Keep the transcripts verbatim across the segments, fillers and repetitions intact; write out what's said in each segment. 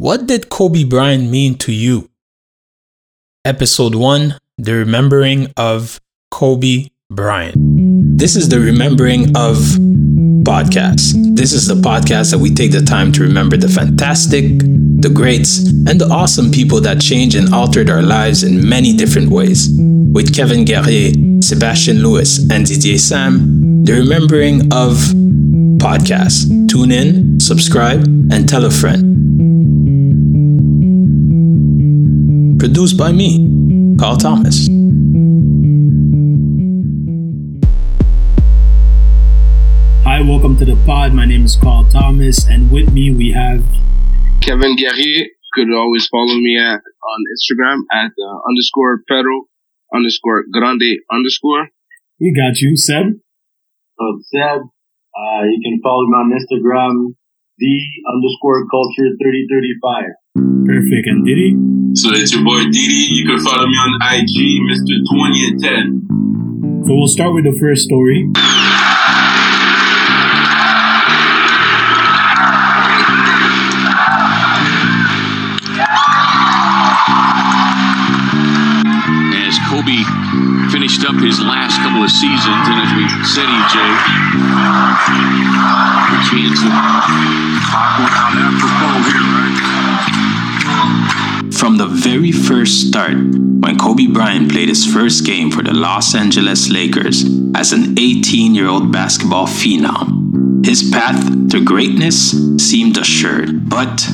What did Kobe Bryant mean to you? Episode one, The Remembering of Kobe Bryant. This is the Remembering of podcast. This is the podcast that we take the time to remember the fantastic, the greats, and the awesome people that changed and altered our lives in many different ways. With Kevin Guerrier, Sebastien Louis, and Didier Sam, The Remembering of podcast. Tune in, subscribe, and tell a friend. Produced by me, Karl Thomas. Hi, welcome to the pod. My name is Karl Thomas, and with me we have Kevin Guerrier. You could always follow me at on Instagram at uh, underscore pedal underscore grande underscore. We got you, Seb. Oh, Seb. Uh, you can follow me on Instagram, the underscore culture thirty thirty-five. Perfect. And Diddy? So that's your boy Diddy. You can follow me on I G, Mister twenty and ten. So we'll start with the first story. As Kobe finished up his last couple of seasons, and as we said, E J, the chance of here, right? From the very first start, when Kobe Bryant played his first game for the Los Angeles Lakers as an eighteen-year-old basketball phenom, his path to greatness seemed assured, but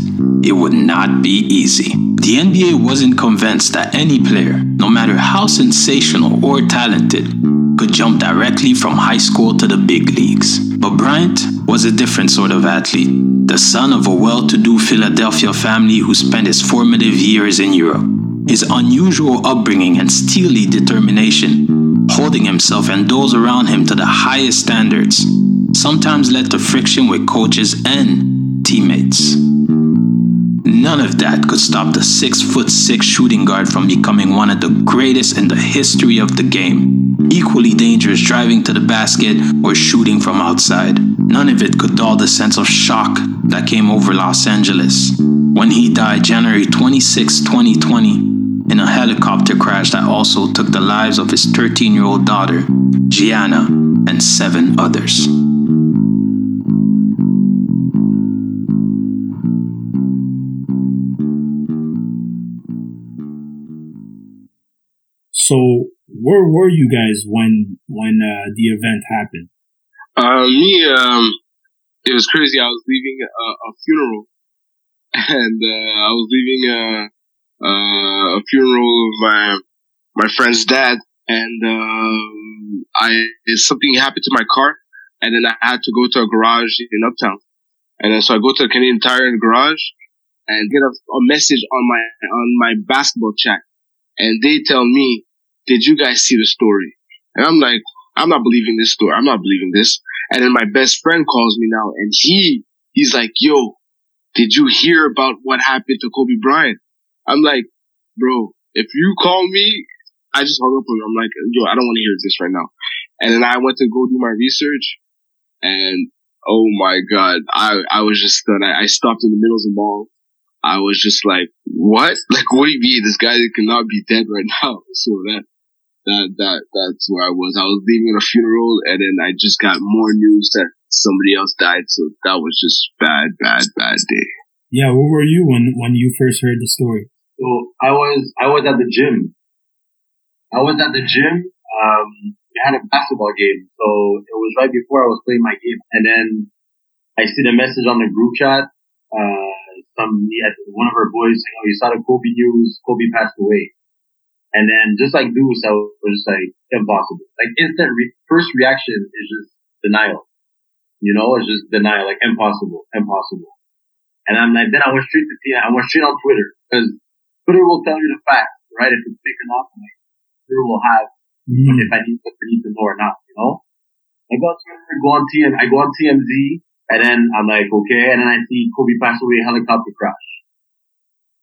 it would not be easy. The N B A wasn't convinced that any player, no matter how sensational or talented, could jump directly from high school to the big leagues. But Bryant was a different sort of athlete, the son of a well-to-do Philadelphia family who spent his formative years in Europe. His unusual upbringing and steely determination, holding himself and those around him to the highest standards, sometimes led to friction with coaches and teammates. None of that could stop the six foot six shooting guard from becoming one of the greatest in the history of the game. Equally dangerous driving to the basket or shooting from outside. None of it could dull the sense of shock that came over Los Angeles when he died January twenty-sixth, twenty twenty, in a helicopter crash that also took the lives of his thirteen-year-old daughter, Gianna, and seven others. So where were you guys when when uh, the event happened? Uh, me, um, it was crazy. I was leaving a, a funeral, and uh, I was leaving a, a funeral of my my friend's dad, and um, I something happened to my car, and then I had to go to a garage in Uptown, and then so I go to a Canadian Tire garage, and get a, a message on my on my basketball chat, and they tell me, "Did you guys see the story?" And I'm like, I'm not believing this story. I'm not believing this. And then my best friend calls me now, and he, he's like, "Yo, did you hear about what happened to Kobe Bryant?" I'm like, "Bro, if you call me," I just hung up on him. I'm like, "Yo, I don't want to hear this right now." And then I went to go do my research, and oh my God, I, I was just stunned. I, I stopped in the middle of the mall. I was just like, "What? Like, what do you mean? This guy cannot be dead right now." So that. That that that's where I was. I was leaving at a funeral, and then I just got more news that somebody else died. So that was just bad, bad, bad day. Yeah, where were you when when you first heard the story? Well, I was I was at the gym. I was at the gym. Um, we had a basketball game, so it was right before I was playing my game, and then I see the message on the group chat. Uh, some one of our boys saying, "Oh, you saw the Kobe news? Kobe passed away." And then, just like Lewis, I was just like, impossible. Like, instant re- first reaction is just denial. You know, it's just denial. Like, impossible, impossible. And I'm like, then I went straight to T I. I went straight on Twitter. Because Twitter will tell you the facts, right? If it's big enough, like, Twitter will have, mm-hmm. if I need to, need to know or not, you know? I go on Twitter, go on T M, I go on T M Z, and then I'm like, okay. And then I see Kobe pass away, helicopter crash.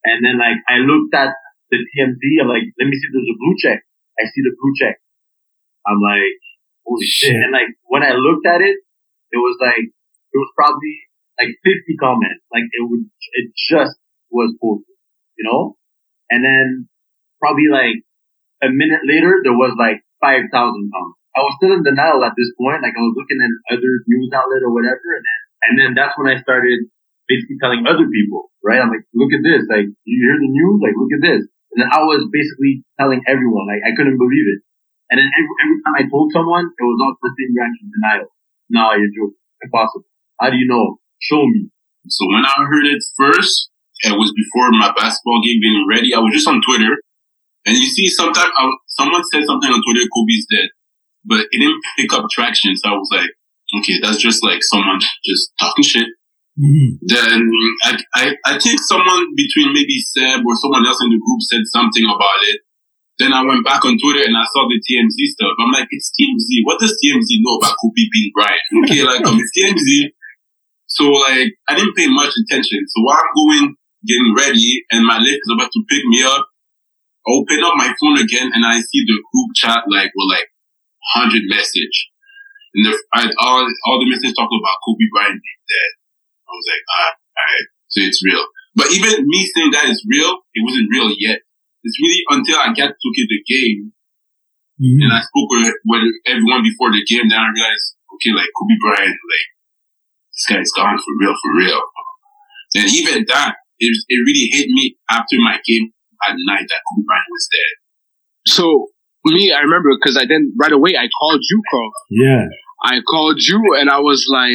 And then, like, I looked at the T M Z, I'm like, let me see if there's a blue check. I see the blue check. I'm like, holy shit. And like, when I looked at it, it was like, it was probably like fifty comments. Like, it would, it just was posted, you know? And then probably like a minute later, there was like five thousand comments. I was still in denial at this point. Like I was looking at other news outlet or whatever. And then, and then that's when I started basically telling other people, right? I'm like, look at this. Like, you hear the news? Like, look at this. And then I was basically telling everyone. Like, I couldn't believe it. And then every, every time I told someone, it was all the same reaction, denial. Nah, you're joking. Impossible. How do you know? Show me. So when I heard it first, it was before my basketball game being ready. I was just on Twitter. And you see, sometimes I, someone said something on Twitter, Kobe's dead. But it didn't pick up traction. So I was like, okay, that's just like someone just talking shit. Mm-hmm. Then I, I, I think someone between maybe Seb or someone else in the group said something about it. Then I went back on Twitter and I saw the T M Z stuff. I'm like, it's T M Z. What does T M Z know about Kobe being Bryant? Okay, like, um, it's T M Z. So, like, I didn't pay much attention. So while I'm going, getting ready, and my lift is about to pick me up, I open up my phone again and I see the group chat, like, with, like, one hundred message. And the, I, all, all the messages talked about Kobe Bryant being dead. I was like, ah, alright, so it's real. But even me saying that is real, it wasn't real yet. It's really until I got to get the game, mm-hmm. and I spoke with, with everyone before the game, then I realized, okay, like, Kobe Bryant, like, this guy's gone for real, for real. And even that, it, it really hit me after my game at night that Kobe Bryant was dead. So, me, I remember, because I then, right away, I called you, Carl. Yeah. I called you, and I was like...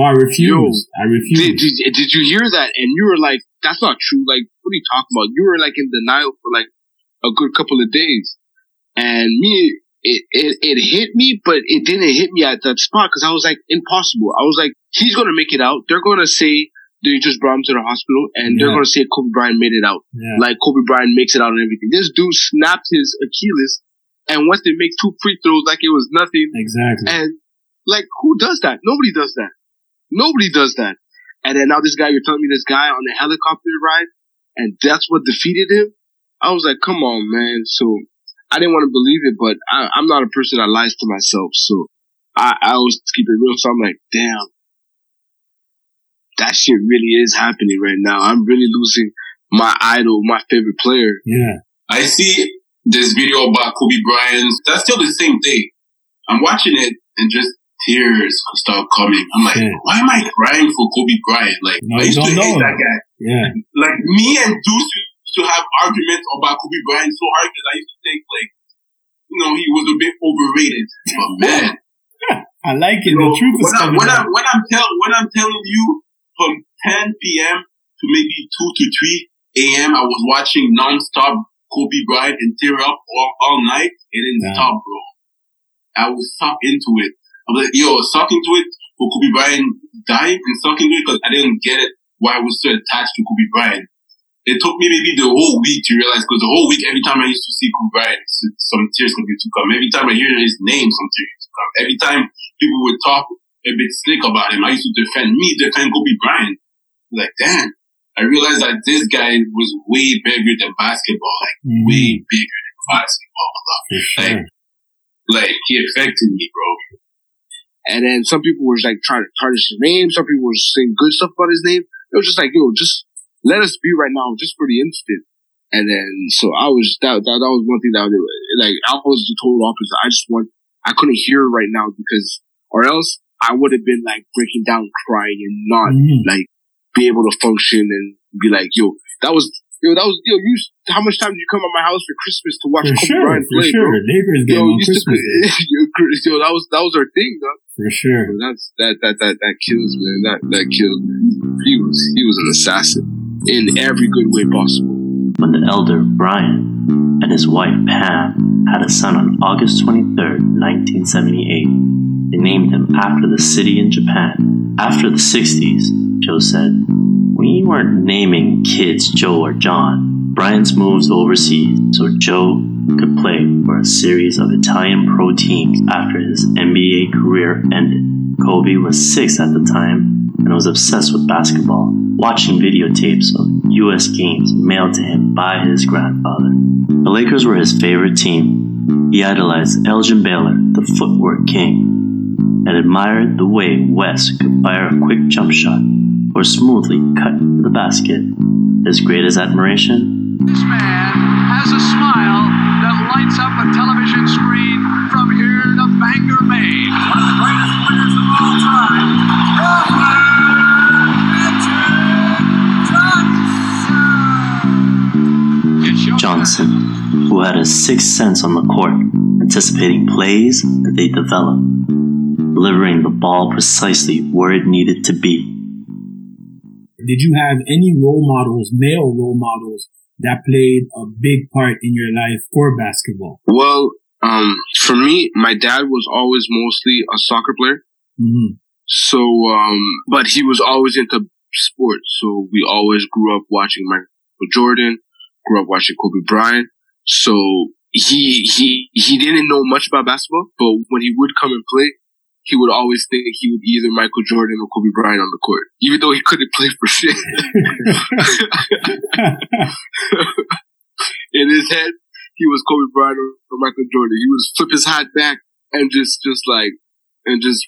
Oh, I refuse. I refuse. Did, did, did you hear that? And you were like, that's not true. Like, what are you talking about? You were, like, in denial for, like, a good couple of days. And me, it, it, it hit me, but it didn't hit me at that spot, because I was like, impossible. I was like, he's going to make it out. They're going to say they just brought him to the hospital, and yeah. they're going to say Kobe Bryant made it out. Yeah. Like, Kobe Bryant makes it out and everything. This dude snapped his Achilles, and once they make two free throws like it was nothing. Exactly. And, like, who does that? Nobody does that. Nobody does that. And then now this guy, you're telling me this guy on the helicopter ride, and that's what defeated him? I was like, come on, man. So, I didn't want to believe it, but I, I'm not a person that lies to myself. So, I, I always keep it real. So, I'm like, damn. That shit really is happening right now. I'm really losing my idol, my favorite player. Yeah. I see this video about Kobe Bryant. That's still the same thing. I'm watching it and just tears start coming. I'm like, yeah. why am I crying for Kobe Bryant? Like, no, I used to hate that guy. Yeah. Like, me and Deuce used to have arguments about Kobe Bryant so hard because I used to think, like, you know, he was a bit overrated. But man, yeah, I like it. You know, the truth is coming. When, I, when, I'm tell, when I'm telling you, from ten p.m. to maybe two to three a.m., I was watching nonstop Kobe Bryant and tear up all, all night. It didn't yeah. stop, bro. I was sucked into it. I was like, yo, sucked into it for Kobe Bryant dying and sucked into it because I didn't get it why I was so attached to Kobe Bryant. It took me maybe the whole week to realize, because the whole week, every time I used to see Kobe Bryant, some tears continued to come. Every time I hear his name, some tears used to come. Every time people would talk a bit slick about him, I used to defend me, defend Kobe Bryant. Like, damn, I realized that this guy was way bigger than basketball, like mm. way bigger than basketball. Like, sure. Like, he affected me, bro. And then some people were like trying to tarnish his name. Some people were saying good stuff about his name. It was just like, yo, just let us be right now, just for the instant. And then, so I was, that, that, that was one thing that I was, like, I was the total opposite. I just want, I couldn't hear right now because, or else I would have been like breaking down crying and not mm-hmm. like be able to function and be like, yo, that was, yo, that was, yo, you, how much time did you come at my house for Christmas to watch for Kobe sure, Bryant play, sure. bro? Lakers game yo, on Christmas. To, yo, that was, that was our thing, though. For sure. Yo, that's, that, that, that, that kills, man. That, that kills, man. He was, he was an assassin in every good way possible. When the elder Bryant and his wife Pam had a son on August twenty-third, nineteen seventy-eight, they named him after the city in Japan. After the sixties, Joe said, we weren't naming kids Joe or John. Bryant's moves overseas so Joe could play for a series of Italian pro teams after his N B A career ended. Kobe was six at the time and was obsessed with basketball, watching videotapes of U S games mailed to him by his grandfather. The Lakers were his favorite team. He idolized Elgin Baylor, the footwork king, and admired the way West could fire a quick jump shot or smoothly cut to the basket. This great as admiration. This man has a smile that lights up a television screen from here to Bangor, Maine. One of the greatest winners of all time, Robert Richard Johnson. Johnson, who had a sixth sense on the court, anticipating plays that they developed, delivering the ball precisely where it needed to be. Did you have any role models, male role models, that played a big part in your life for basketball? Well, um, for me, my dad was always mostly a soccer player. Mm-hmm. So, um, but he was always into sports. So we always grew up watching Michael Jordan, grew up watching Kobe Bryant. So he, he, he didn't know much about basketball, but when he would come and play, he would always think he would be either Michael Jordan or Kobe Bryant on the court, even though he couldn't play for shit. In his head, he was Kobe Bryant or Michael Jordan. He would flip his hat back and just, just like, and just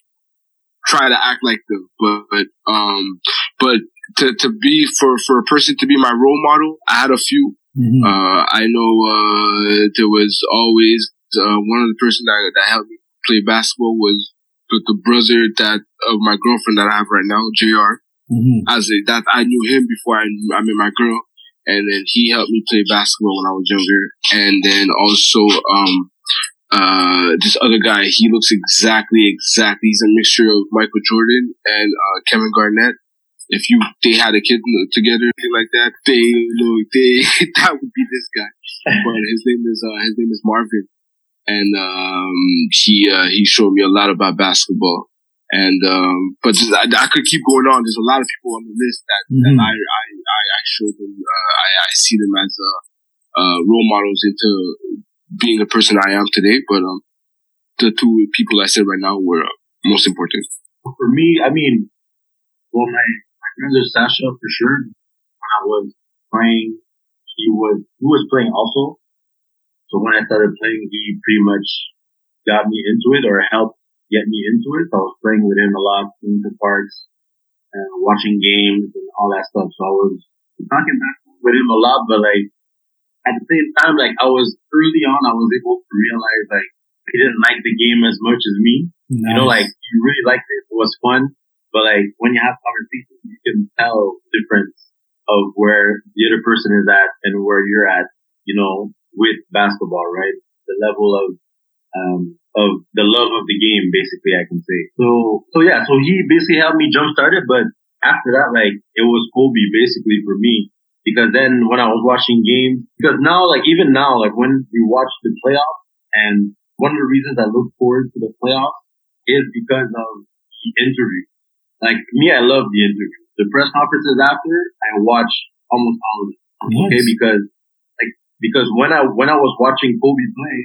try to act like them. But, but, um, but to, to be, for, for a person to be my role model, I had a few. Mm-hmm. Uh, I know, uh, there was always, uh, one of the person that, that helped me play basketball was, But the brother that of my girlfriend that I have right now, J R, mm-hmm. as a, that I knew him before I, knew, I met my girl, and then he helped me play basketball when I was younger. And then also, um, uh, this other guy, he looks exactly, exactly. He's a mixture of Michael Jordan and uh, Kevin Garnett. If you they had a kid together, anything like that, they look they that would be this guy. But his name is uh, his name is Marvin. And, um, he, uh, he showed me a lot about basketball. And, um, but just, I, I could keep going on. There's a lot of people on the list that, mm-hmm. that I, I, I show them, uh, I, I see them as, uh, uh, role models into being the person I am today. But, um, the two people I said right now were uh, most important. For me, I mean, well, my, my brother Sasha, for sure. When I was playing, he was, he was playing also. So when I started playing, he pretty much got me into it or helped get me into it. So I was playing with him a lot, in the parks, uh, watching games and all that stuff. So I was talking back with him a lot, but like at the same time, like I was early on, I was able to realize like he didn't like the game as much as me. Nice. You know, like he really liked it. It was fun, but like when you have conversations, you can tell the difference of where the other person is at and where you're at, you know, with basketball, right? The level of, um, of the love of the game, basically, I can say. So, so yeah, so he basically helped me jumpstart it, but after that, like, it was Kobe basically for me. Because then when I was watching games, because now, like, even now, like, when we watch the playoffs, and one of the reasons I look forward to the playoffs is because of the interview. Like, me, I love the interview. The press conferences after, I watch almost all of it. Okay, yes. because Because when I, when I was watching Kobe play,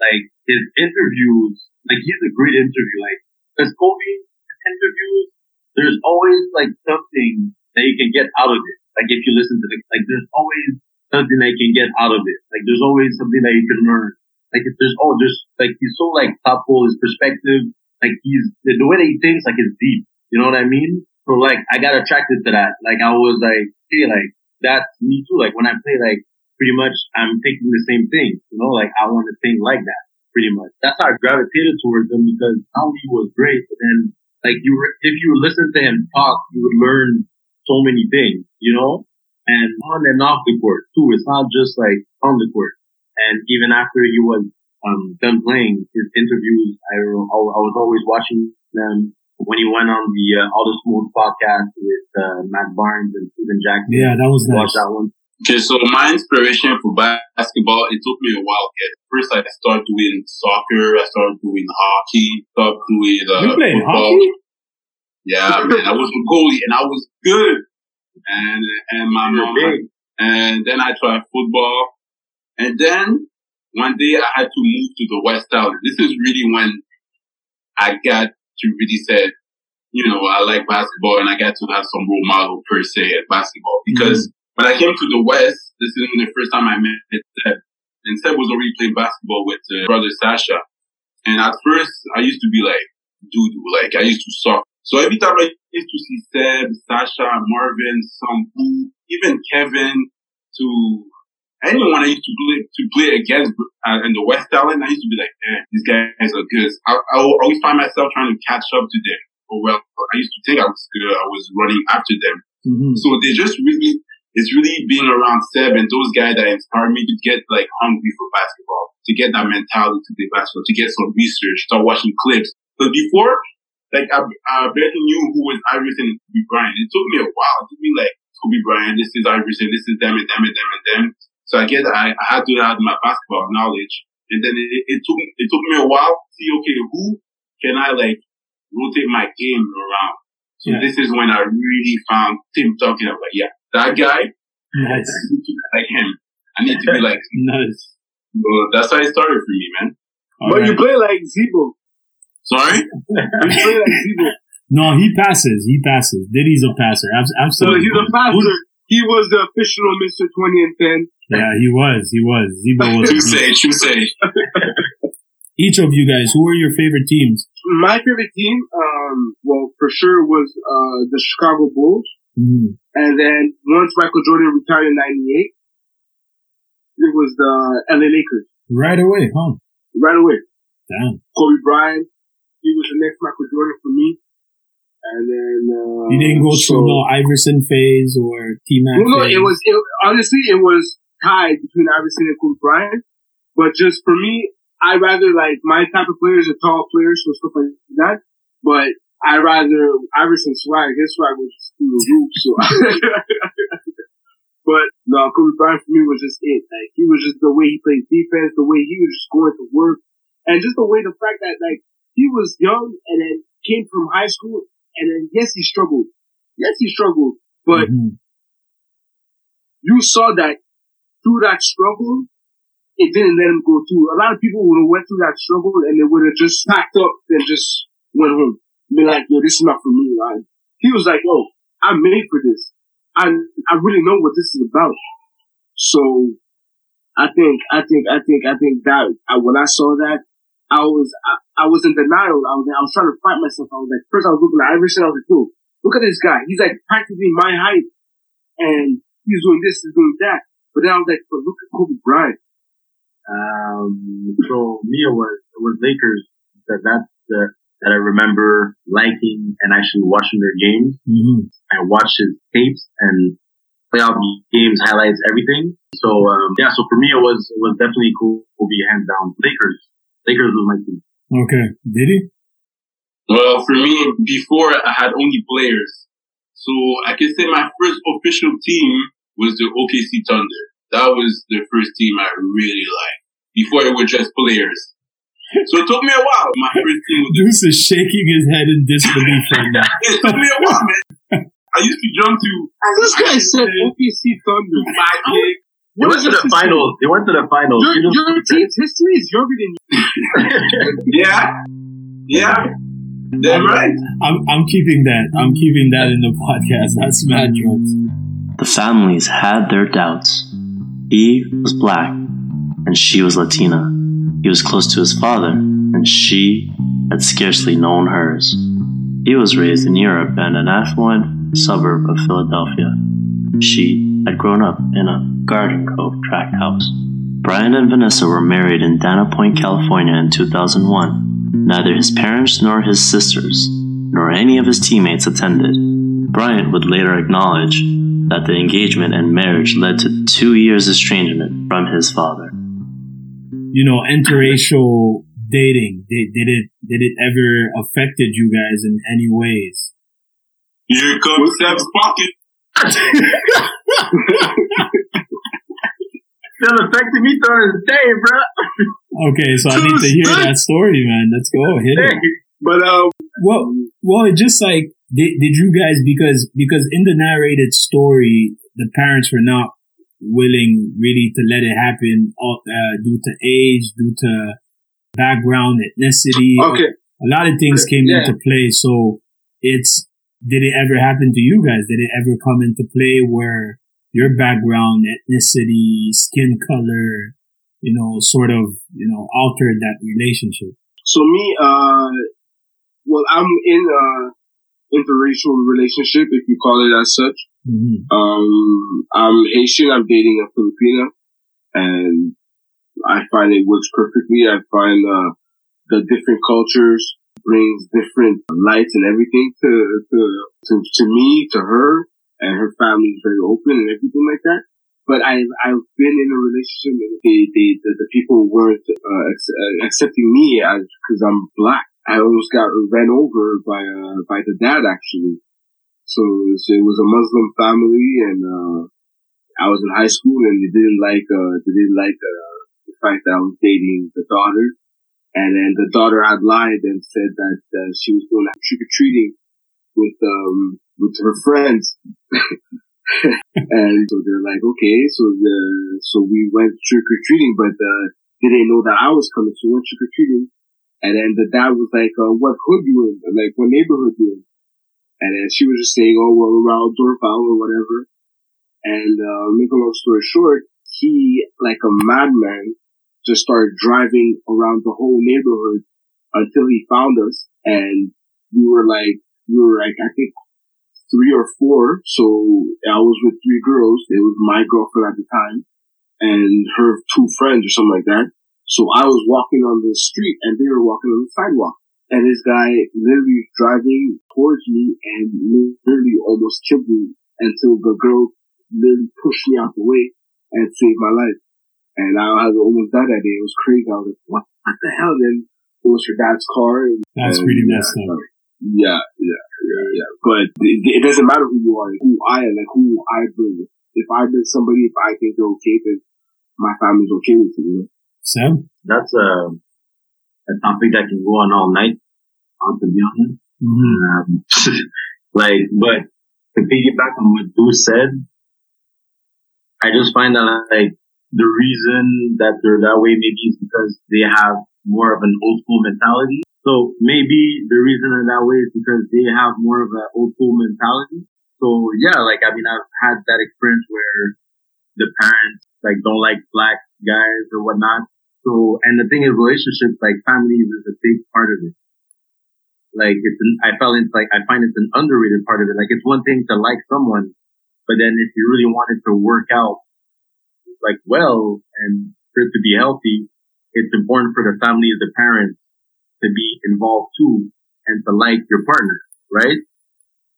like, his interviews, like, he's a great interview, like, cause Kobe's interviews, there's always, like, something that you can get out of it. Like, if you listen to the, like, there's always something that you can get out of it. Like, there's always something that you can learn. Like, if there's, oh, there's, like, he's so, like, thoughtful, his perspective, like, he's, the, the way that he thinks, like, is deep. You know what I mean? So, like, I got attracted to that. Like, I was like, hey, like, that's me too. Like, when I play, like, pretty much, I'm thinking the same thing, you know, like I want to think like that, pretty much. That's how I gravitated towards him because not only he was great, but then, like, you were, if you listen to him talk, you would learn so many things, you know, and on and off the court, too. It's not just like on the court. And even after he was um, done playing his interviews, I, I was always watching them when he went on the uh, All the Smooth podcast with uh, Matt Barnes and Steven Jackson. Yeah, that was nice. Watch that one. Okay, so my inspiration for basketball, it took me a while. First, I started doing soccer. I started doing hockey. Started doing uh, you played football. Hockey? Yeah, man. I was a goalie, and I was good. And and my mom. And then I tried football. And then one day I had to move to the West Island. This is really when I got to really say, you know, I like basketball, and I got to have some role model per se at basketball because. Mm-hmm. When I came to the West, this is the first time I met Seb. And Seb was already playing basketball with uh, brother Sasha. And at first, I used to be like, dude, like, I used to suck So every time I used to see Seb, Sasha, Marvin, Sambu, even Kevin, to anyone I used to play, to play against uh, in the West Island, I used to be like, eh, these guys are good. I, I always find myself trying to catch up to them. Or well, I used to think I was good. I was running after them. Mm-hmm. So they just really, it's really being around Seb and those guys that inspired me to get like hungry for basketball, to get that mentality to play basketball, to get some research, start watching clips. But before, like I, I barely knew who was Iverson and Kobe Bryant. It took me a while. It took me like, Kobe Bryant, this is Iverson, this is them and them and them and them. So I guess I, I had to add my basketball knowledge. And then it, it took, it took me a while to see, okay, who can I like rotate my game around? So yeah. This is when I really found Tim talking about, like, yeah, that guy, nice. I need to be like him. I need to be like him. Nice. Well, that's how it started for me, man. All but right. You play like Zebo. Sorry? You play like Zebo. No, he passes. He passes. Diddy's a passer. Absolutely. So he's a passer. He was the official Mister twenty and ten. Yeah, he was. He was. Zebo was. You say, you say. Each of you guys, who are your favorite teams? My favorite team, um, well, for sure was uh, the Chicago Bulls. Mm. And then once Michael Jordan retired in ninety-eight, it was the L A Lakers. Right away, huh? Right away. Damn. Kobe Bryant, he was the next Michael Jordan for me. And then, uh, you didn't go so, through no Iverson phase or T-Mac well, no, phase? No, it was, it, honestly, it was tied between Iverson and Kobe Bryant. But just for me, I rather, like, my type of players are tall players, so stuff like that. But I rather Iverson swag. His swag was just through the roof, so. But, no, Kobe Bryant for me was just it. Like, he was just the way he played defense, the way he was just going to work. And just the way the fact that, like, he was young and then came from high school. And then, yes, he struggled. Yes, he struggled. But mm-hmm. you saw that through that struggle, it didn't let him go through. A lot of people would have went through that struggle and they would have just packed up and just went home. Be like, yo, this is not for me, right? He was like, oh, I'm made for this. I I really know what this is about. So I think, I think, I think, I think that I, when I saw that, I was, I, I was in denial. I was, I was trying to fight myself. I was like, first I was looking at Iverson. I was like, yo, look at this guy. He's like practically my height and he's doing this, he's doing that. But then I was like, but look at Kobe Bryant. Um, so Mia was, it was Lakers that, that's the, that I remember liking and actually watching their games. Mm-hmm. I watched his tapes and playoff games, highlights, everything. So, um, yeah, so for me, it was, it was definitely Kobe hands down. Lakers. Lakers was my team. Okay. Did he? Well, for me, before I had only players. So I can say my first official team was the O K C Thunder. That was the first team I really liked. Before it were just players. So it took me a while. My first team was the Deuce is shaking his head in disbelief right now. It took me a while, man. I used to jump to this guy said O K C Thunder. My They went to the finals. They went to the finals. Your, your team's history is younger than you. Yeah. Yeah. Damn right. I'm, I'm keeping that. I'm keeping that in the podcast. That's mad jokes. The families had their doubts. He was black, and she was Latina. He was close to his father, and she had scarcely known hers. He was raised in Europe and an affluent suburb of Philadelphia. She had grown up in a Garden Cove tract house. Brian and Vanessa were married in Dana Point, California in two thousand one. Neither his parents nor his sisters, nor any of his teammates attended. Brian would later acknowledge that the engagement and marriage led to two years estrangement from his father. You know, interracial dating, did, did it did it ever affected you guys in any ways? Here comes Seb's pocket. Still affected me to this day, bro. Okay, so I need to hear that story, man. Let's go, hit it. But um, well, well, it just like did, did you guys because because in the narrated story, the parents were not willing really to let it happen uh, due to age, due to background, ethnicity. Okay, a lot of things came yeah. into play. So it's. Did it ever happen to you guys? Did it ever come into play where your background, ethnicity, skin color, you know, sort of, you know, altered that relationship? So me, uh, well, I'm in, uh, interracial relationship, if you call it as such. Mm-hmm. Um, I'm Haitian. I'm dating a Filipina, and I find it works perfectly. I find uh, the different cultures brings different lights and everything to, to to to me, to her, and her family is very open and everything like that. But I've I've been in a relationship and they, they the, the people weren't uh, ex- accepting me as because I'm black. I almost got ran over by uh, by the dad actually. So it was, it was a Muslim family, and uh, I was in high school, and they didn't like uh, they didn't like uh, the fact that I was dating the daughter, and then the daughter had lied and said that uh, she was going trick or treating with um with her friends, and so they're like, okay, so the so we went trick or treating, but uh, they didn't know that I was coming, so we went trick or treating, and then the dad was like, uh, what hood you in? Like, what neighborhood you in? And then she was just saying, oh, well, around Dorval or whatever. And, uh, make a long story short, he, like a madman, just started driving around the whole neighborhood until he found us. And we were like, we were like, I think three or four. So I was with three girls. It was my girlfriend at the time and her two friends or something like that. So I was walking on the street and they were walking on the sidewalk. And this guy literally is driving towards me and literally almost killed me until the girl literally pushed me out the way and saved my life. And I had almost died that day. It was crazy. I was like, what, what the hell? Then it was her dad's car. And, That's and, pretty messed yeah, up. Yeah, yeah, yeah, yeah. But it, it doesn't matter who you are, who I am, like who I bring. If I bring somebody, if I think they're okay, then my family's okay with it. You know? Sam? That's a... Uh... a topic that can go on all night, on to be honest. Mm-hmm. Um, like, but to piggyback on what Boo said, I just find that like the reason that they're that way maybe is because they have more of an old school mentality. So maybe the reason they're that way is because they have more of an old school mentality. So yeah, like I mean, I've had that experience where the parents like don't like black guys or whatnot. So, and the thing is, relationships, like families, is a big part of it. Like, it's an, I felt it's like, I find it's an underrated part of it. Like, it's one thing to like someone, but then if you really want it to work out, like, well, and for it to be healthy, it's important for the family of the parents to be involved too and to like your partner, right?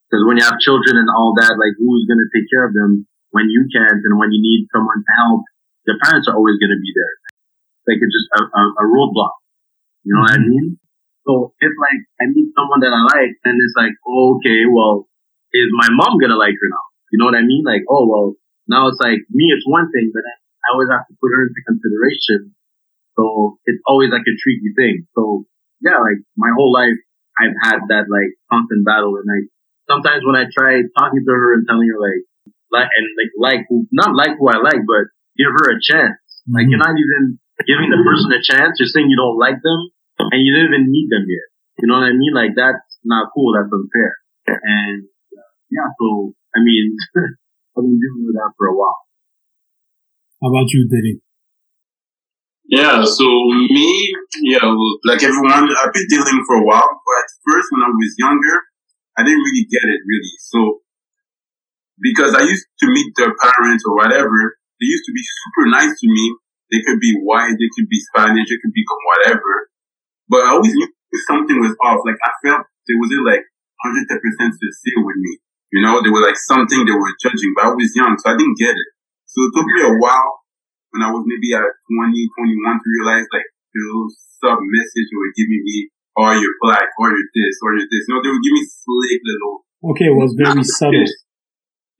Because when you have children and all that, like, who's going to take care of them when you can't and when you need someone to help? The parents are always going to be there. Like, it's just a, a, a roadblock. You know what I mean? So, if, like, I meet someone that I like, and it's like, oh, okay, well, is my mom gonna like her now? You know what I mean? Like, oh, well, now it's like, me, it's one thing, but I, I always have to put her into consideration. So, it's always, like, a tricky thing. So, yeah, like, my whole life, I've had that, like, constant battle. And, like, sometimes when I try talking to her and telling her, like, like and, like, like who, not like who I like, but give her a chance. Like, you're not even... giving the person a chance, you're saying you don't like them, and you don't even need them yet. You know what I mean? Like, that's not cool. That's unfair. And, uh, yeah, so, I mean, I've been dealing with that for a while. How about you, Diddy? Yeah, so me, yeah, like everyone, I've been dealing for a while, but at first, when I was younger, I didn't really get it, really. So, because I used to meet their parents or whatever, they used to be super nice to me. They could be white, they could be Spanish, they could be whatever. But I always knew something was off. Like, I felt they wasn't, like, one hundred ten percent sincere with me. You know, there was, like, something they were judging. But I was young, so I didn't get it. So it took me a while, when I was maybe at twenty, twenty-one, to realize, like, the little sub-message they were giving me, oh, you're black, or you're this, or you're this. You know, they would give me slick little... Okay, it was very subtle.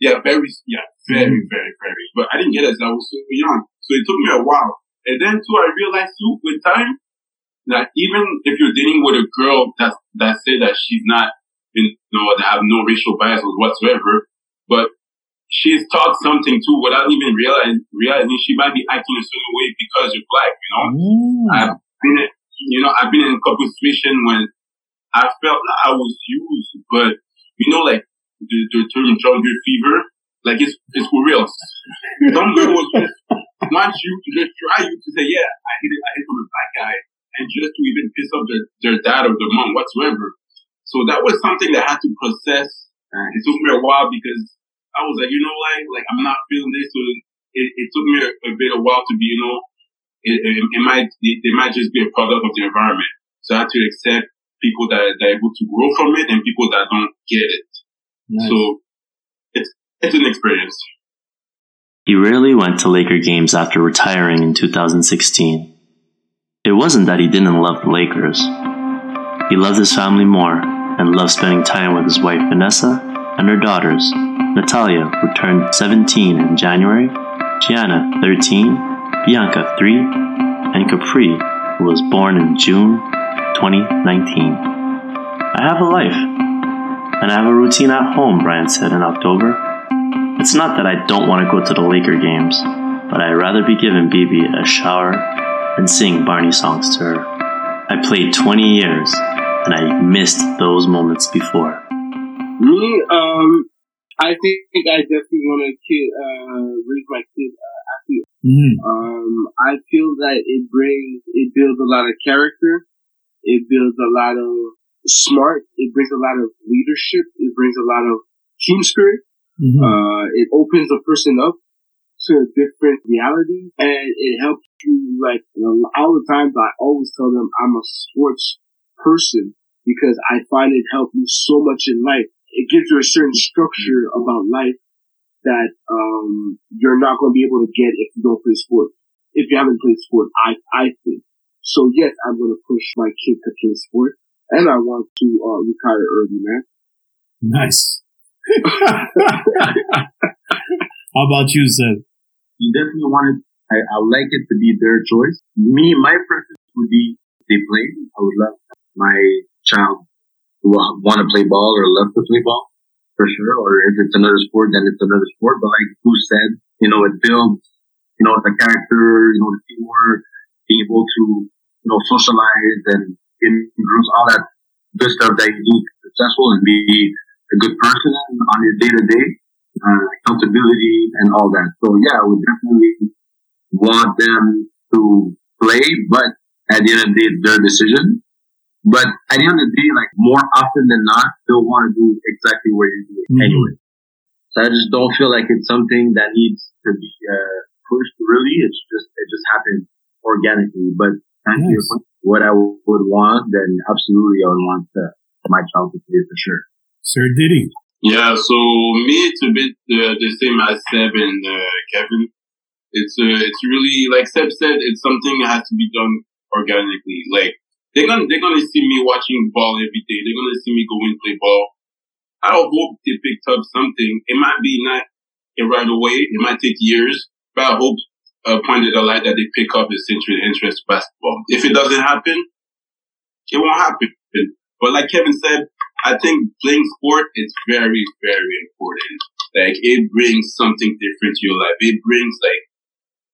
Yeah, very, yeah, very, mm-hmm. very, very. But I didn't get it, so I was so young. So it took me a while. And then, too, I realized, too, with time, that even if you're dating with a girl that that said that she's not, you know, that have no racial bias whatsoever, but she's taught something, too, without even realizing, realizing she might be acting a certain way because you're black, you know? Mm. I've been, you know, I've been in a couple of situations when I felt like I was used, but, you know, like, the, the term jungle fever, like, it's, it's for real. Some girl was just want you to just try you to say, yeah, I hit it, I hit it from a black guy, and just to even piss off their, their dad or their mom whatsoever. So that was something that I had to process. Uh, it took me a while because I was like, you know, like, like I'm not feeling this. So it, it took me a, a bit of while to be, you know, it, it, it might, it, it might just be a product of the environment. So I had to accept people that are, that are able to grow from it and people that don't get it. Nice. So it's, it's an experience. You rarely went to Laker games after retiring in two thousand sixteen. It wasn't that he didn't love the Lakers. He loved his family more and loved spending time with his wife Vanessa and her daughters, Natalia, who turned seventeen in January, Gianna, thirteen, Bianca, three, and Capri, who was born in June twenty nineteen. I have a life, and I have a routine at home, Bryant said in October. It's not that I don't want to go to the Laker games, but I'd rather be giving Bibi a shower and sing Barney songs to her. I played twenty years, and I missed those moments before. Me, um, I think I definitely want to kid, uh, raise my kid uh, athlete. Mm. Um, I feel that it brings, it builds a lot of character. It builds a lot of smart. It brings a lot of leadership. It brings a lot of team spirit. Mm-hmm. Uh, it opens a person up to a different reality, and it helps you. Like, you know, all the times I always tell them I'm a sports person because I find it helped me so much in life. It gives you a certain structure about life that um you're not going to be able to get if you don't play sports. If you haven't played sports, I I think. So yes, I'm going to push my kid to play sports, and I want to uh, retire early, man. Nice. How about you, Seb? You definitely wanted. I, I would like it to be their choice. Me, my preference would be they play. I would love my child to want to play ball or love to play ball for sure. Or if it's another sport, then it's another sport. But like who said, you know, it builds, you know, the character, you know, the teamwork, being able to, you know, socialize and in groups, all that good stuff that you do to be successful and be a good person on your day to day, accountability and all that. So yeah, we definitely want them to play, but at the end of the day, it's their decision. But at the end of the day, like more often than not, they'll want to do exactly what you're doing mm-hmm. anyway. So I just don't feel like it's something that needs to be uh, pushed. Really, it's just it just happens organically. But thank yes. you. What I w- would want, then absolutely, I would want uh, my child to play for sure. Sir Diddy. Yeah. So me, it's a bit uh, the same as Seb and uh, Kevin. It's uh, it's really like Seb said. It's something that has to be done organically. Like. They're gonna, they're gonna see me watching ball every day. They're gonna see me go and play ball. I hope they picked up something. It might be not right away. It might take years, but I hope uh, pointed a light that they pick up this interest in basketball. If it doesn't happen, it won't happen. But like Kevin said, I think playing sport is very, very important. Like it brings something different to your life. It brings like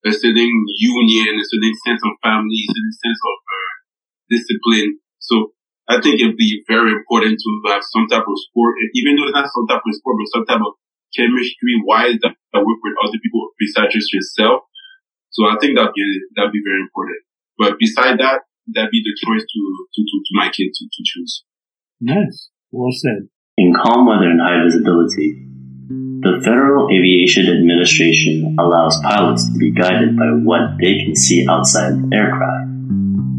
a certain union, a certain sense of family, a certain sense of uh, discipline. So I think it'd be very important to have some type of sport, even though it's not some type of sport, but some type of chemistry-wise that, that work with other people besides just yourself. So I think that'd be that'd be very important. But beside that, that'd be the choice to to to, to my kid to, to choose. Nice, well said. In calm weather and high visibility, the Federal Aviation Administration allows pilots to be guided by what they can see outside the aircraft.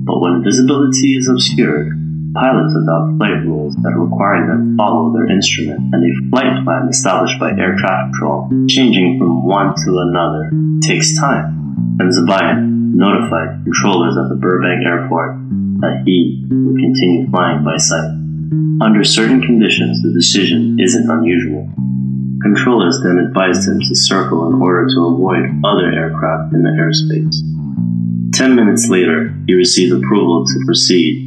But when visibility is obscured, pilots adopt flight rules that require them to follow their instrument and a flight plan established by air traffic control. Changing from one to another takes time, and Zobayan notified controllers at the Burbank airport that he would continue flying by sight. Under certain conditions, the decision isn't unusual. Controllers then advised him to circle in order to avoid other aircraft in the airspace. Ten minutes later, he received approval to proceed,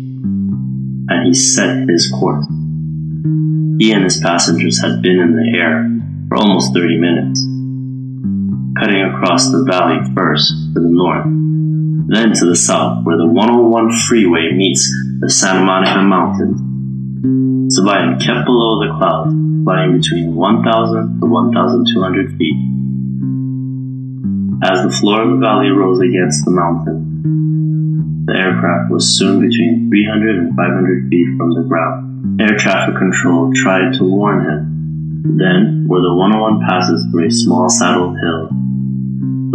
and he set his course. He and his passengers had been in the air for almost thirty minutes, cutting across the valley first to the north, then to the south where the one oh one freeway meets the Santa Monica Mountains. Zobayan kept below the clouds, flying between one thousand to one thousand two hundred feet. As the floor of the valley rose against the mountain, the aircraft was soon between three hundred and five hundred feet from the ground. Air traffic control tried to warn him. Then, where the one oh one passes through a small saddle hill,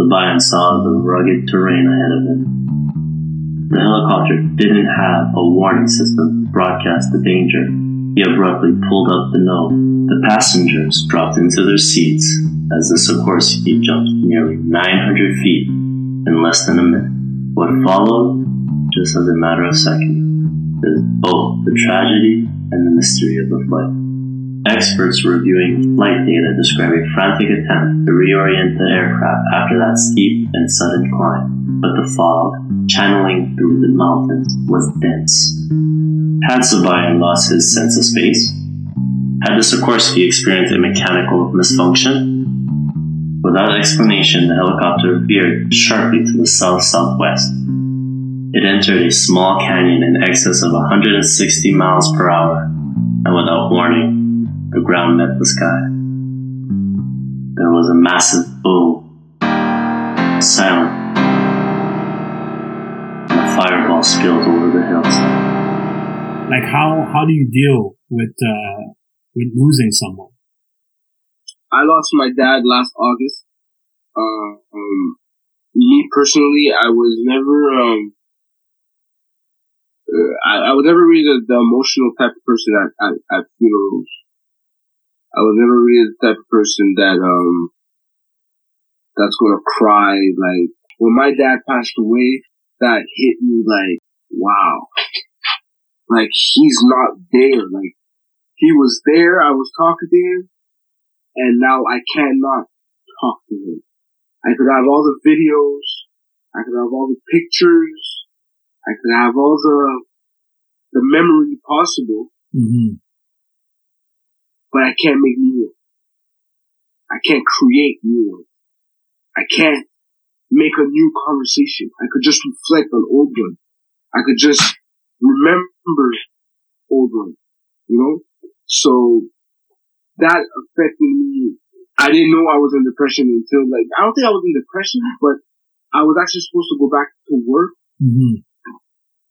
Zobayan saw the rugged terrain ahead of him. The helicopter didn't have a warning system to broadcast the danger. He abruptly pulled up the nose. The passengers dropped into their seats as the Sikorsky jumped nearly nine hundred feet in less than a minute. What followed, just as a matter of seconds, is both the tragedy and the mystery of the flight. Experts reviewing flight data describe a frantic attempt to reorient the aircraft after that steep and sudden climb, but the fog channeling through the mountains was dense. Had Zobayan lost his sense of space? Had the Sikorsky experienced a mechanical misfunction? Without explanation, the helicopter veered sharply to the south-southwest. It entered a small canyon in excess of one hundred sixty miles per hour, and without warning, the ground met the sky. There was a massive boom, silent, and a fireball spilled over the hillside. Like, how, how do you deal with, uh, with losing someone? I lost my dad last August. Uh, um, me personally, I was never, um, I, I was never really the, the emotional type of person at, at, at funerals. I was never really the type of person that, um, that's gonna cry. Like, when my dad passed away, that hit me like, wow. Like, he's not there. Like, he was there, I was talking to him, and now I cannot talk to him. I could have all the videos, I could have all the pictures, I could have all the, the memory possible, mm-hmm. but I can't make new ones. I can't create new ones. I can't make a new conversation. I could just reflect on old ones. I could just remember old ones, you know? So that affected me. I didn't know I was in depression until, like, I don't think I was in depression, but I was actually supposed to go back to work. Mm-hmm.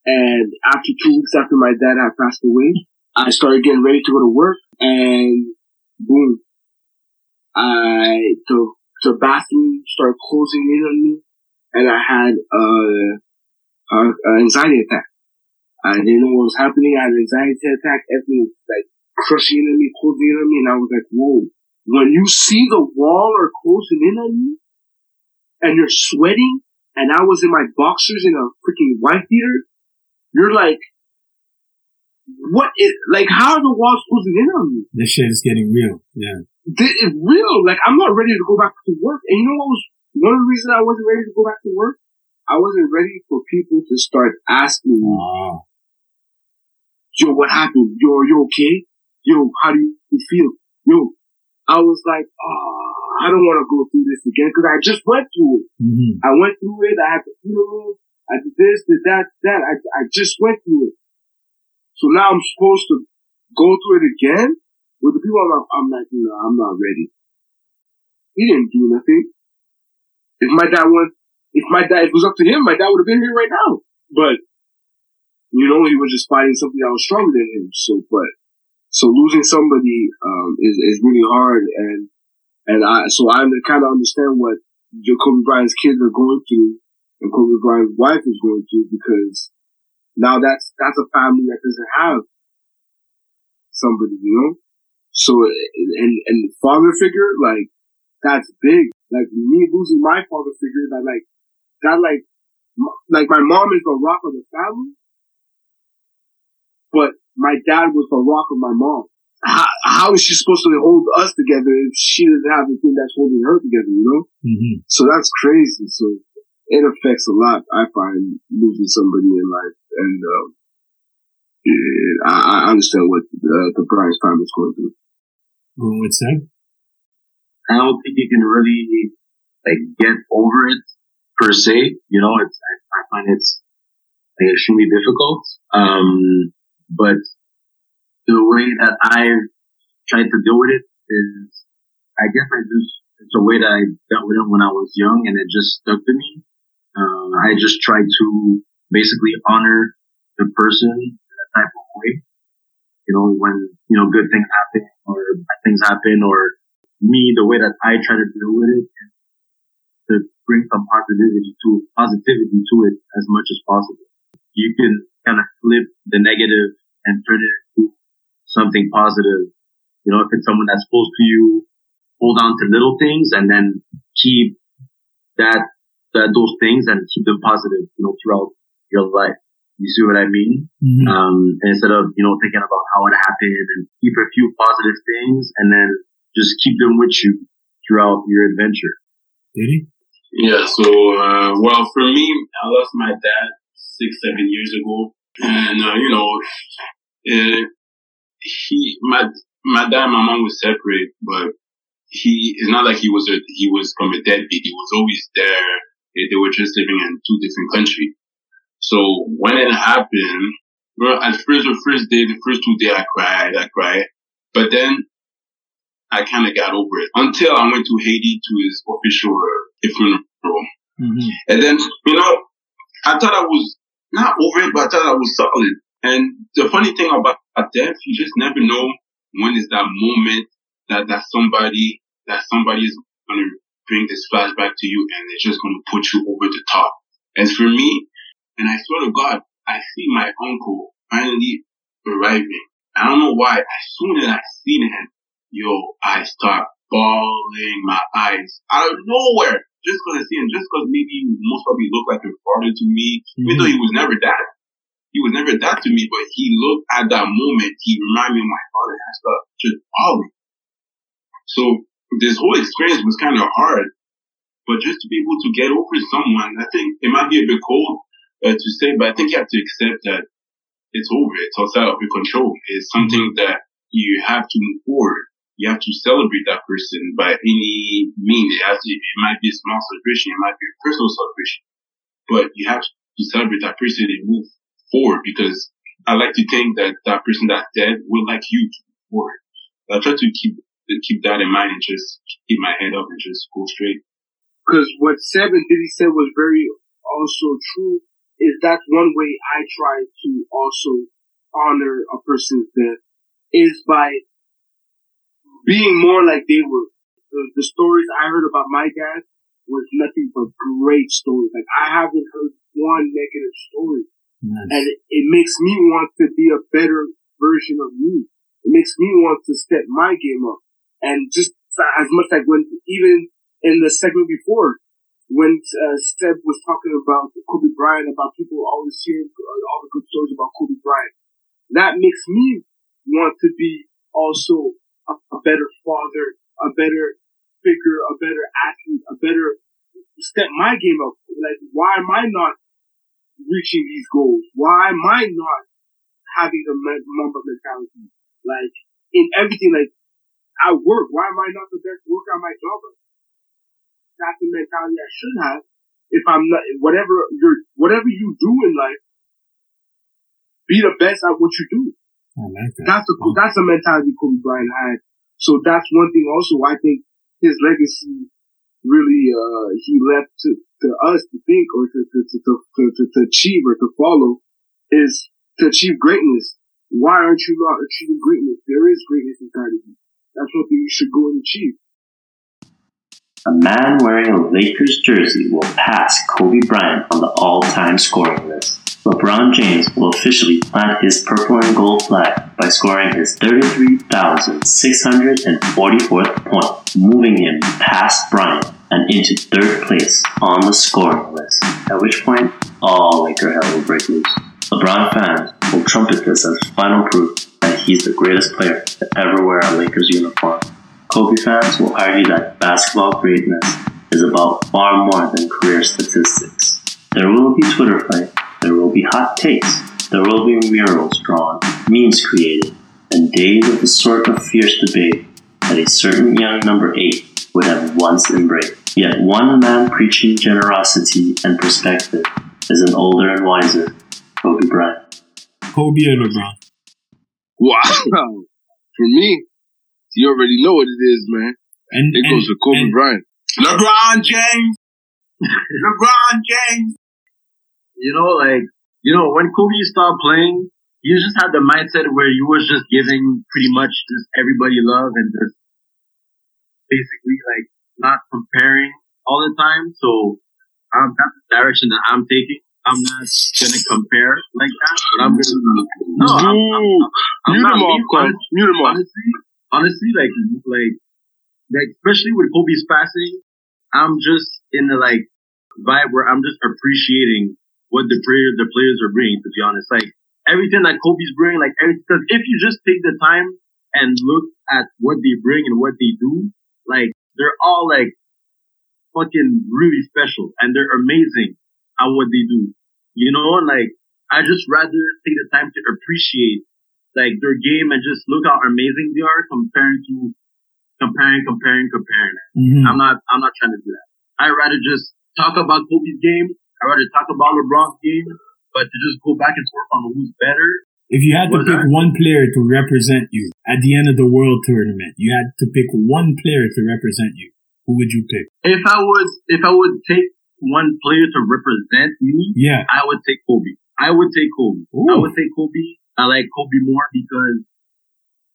And after two weeks after my dad had passed away, I started getting ready to go to work, and boom, I, the, the bathroom started closing in on me, and I had uh, an anxiety attack. I didn't know what was happening. I had an anxiety attack. Everything was like crushing in on me, closing in on me. And I was like, whoa, when you see the wall are closing in on you and you're sweating, and I was in my boxers in a freaking white theater, you're like, what is, like, how are the walls closing in on me? This shit is getting real. Yeah. This is real. Like, I'm not ready to go back to work. And you know what was one of the reasons I wasn't ready to go back to work? I wasn't ready for people to start asking me, wow. Yo, what happened? Yo, are you okay? Yo, how do you feel? Yo, I was like, oh, I don't want to go through this again because I just went through it. Mm-hmm. I went through it. I had the funeral. I did this, did that, that. I I just went through it. So now I'm supposed to go through it again with the people. I'm like, I'm like, no, I'm not ready. He didn't do nothing. If my dad went, if my dad, if it was up to him, my dad would have been here right now. But you know, he was just fighting something that was stronger than him. So, but, so losing somebody, um, is, is really hard. And, and I, so I kind of understand what Kobe Bryant's kids are going through and Kobe Bryant's wife is going through, because now that's, that's a family that doesn't have somebody, you know? So, and, and the father figure, like, that's big. Like, me losing my father figure, that like, that like, like my mom is the rock of the family. But my dad was the rock of my mom. How, how is she supposed to hold us together if she doesn't have the thing that's holding her together, you know? Mm-hmm. So that's crazy. So it affects a lot, I find, losing somebody in life. And uh, it, I, I understand what uh, the Bryant's time is going through. Well, what's that? I don't think you can really, like, get over it, per se. You know, it's, I, I find it's like, extremely difficult. Um, but the way that I've tried to deal with it is, I guess I just, it's a way that I dealt with it when I was young, and it just stuck to me. Uh, I just tried to basically honor the person in a type of way. you know, when, you know, good things happen or bad things happen, or me, the way that I try to deal with it, to bring some positivity to, positivity to it as much as possible. You can kind of flip the negative and turn it into something positive. You know, if it's someone that's close to you, hold on to little things and then keep that, that those things and keep them positive, you know, throughout your life. You see what I mean? Mm-hmm. Um, instead of, you know, thinking about how it happened, and keep a few positive things and then just keep them with you throughout your adventure. Did he? Yeah. So, uh, well, for me, I lost my dad six, seven years ago. And, uh, you know, uh, he, my, my dad and my mom was separate, but he, it's not like he was, a, he was from a deadbeat. He was always there. They were just living in two different countries. So when it happened, well, at first, the first day, the first two days, I cried, I cried. But then I kind of got over it until I went to Haiti to his official funeral. Mm-hmm. And then, you know, I thought I was not over it, but I thought I was solid. And the funny thing about death, you just never know when is that moment that, that somebody, that somebody is going to bring this flashback to you and they're just going to put you over the top. And for me, and I swear to God, I see my uncle finally arriving. I don't know why. As soon as I seen him, yo, I start bawling my eyes out of nowhere. Just because I see him, just because maybe he most probably looked like a father to me, mm-hmm. even though he was never that. He was never that to me, but he looked at that moment. He reminded me of my father. I started just bawling. So this whole experience was kind of hard, but just to be able to get over someone, I think it might be a bit cold Uh, to say, but I think you have to accept that it's over. It's outside of your control. It's something that you have to move forward. You have to celebrate that person by any means. It, has to, it might be a small celebration. It might be a personal celebration. But you have to celebrate that person and move forward, because I like to think that that person that's dead would like you to move forward. I try to keep keep that in mind and just keep my head up and just go straight. Because what Seb and Diddy said was very also true. Is that one way I try to also honor a person's death is by being more like they were. The, the stories I heard about my dad was nothing but great stories. Like, I haven't heard one negative story. Nice. And it, it makes me want to be a better version of me. It makes me want to step my game up. And just as much like when, even in the segment before, when uh, Seb was talking about Kobe Bryant, about people always hearing all the good stories about Kobe Bryant, that makes me want to be also a, a better father, a better figure, a better athlete, a better step my game up. Like, why am I not reaching these goals? Why am I not having the Mamba mentality? Like, in everything, like, at work, why am I not the best worker at my job? That's the mentality I should have. If I'm not, whatever you're, whatever you do in life, be the best at what you do. I like that. That's a, that's a mentality Kobe Bryant had. So that's one thing also, I think his legacy really, uh, he left to, to us to think or to, to, to, to, to, to achieve or to follow is to achieve greatness. Why aren't you not achieving greatness? There is greatness inside of you. That's one thing you should go and achieve. A man wearing a Lakers jersey will pass Kobe Bryant on the all-time scoring list. LeBron James will officially plant his purple and gold flag by scoring his thirty-three thousand six hundred forty-fourth point, moving him past Bryant and into third place on the scoring list, at which point all Laker hell will break loose. LeBron fans will trumpet this as final proof that he's the greatest player to ever wear a Lakers uniform. Kobe fans will argue that basketball greatness is about far more than career statistics. There will be Twitter fights, there will be hot takes, there will be murals drawn, memes created, and days of the sort of fierce debate that a certain young number eight would have once embraced. Yet one man preaching generosity and perspective is an older and wiser Kobe Bryant. Kobe and LeBron. Wow! For me, you already know what it is, man. And, it and, goes to Kobe and, Bryant. LeBron James! LeBron James! You know, like, you know, when Kobe stopped playing, you just had the mindset where you was just giving pretty much just everybody love and just basically like not comparing all the time. So um, that's the direction that I'm taking. I'm not gonna compare like that. But I'm gonna no, I'm, I'm, I'm, I'm not me, but honestly, honestly, like like like especially with Kobe's passing, I'm just in the like vibe where I'm just appreciating what the players the players are bringing. To be honest, like everything that Kobe's bringing, like because if you just take the time and look at what they bring and what they do, like they're all like fucking really special and they're amazing at what they do, you know, and like I just rather take the time to appreciate like their game and just look how amazing they are compared to comparing, comparing, comparing. Mm-hmm. I'm not, I'm not trying to do that. I rather just talk about Kobe's game. I rather talk about LeBron's game, but to just go back and forth on who's better. If you had to pick that? one player to represent you at the end of the World Tournament, you had to pick one player to represent you. Who would you pick? If I was, if I would take one player to represent me, yeah. I would take Kobe. I would take Kobe. Ooh. I would take Kobe. I like Kobe more because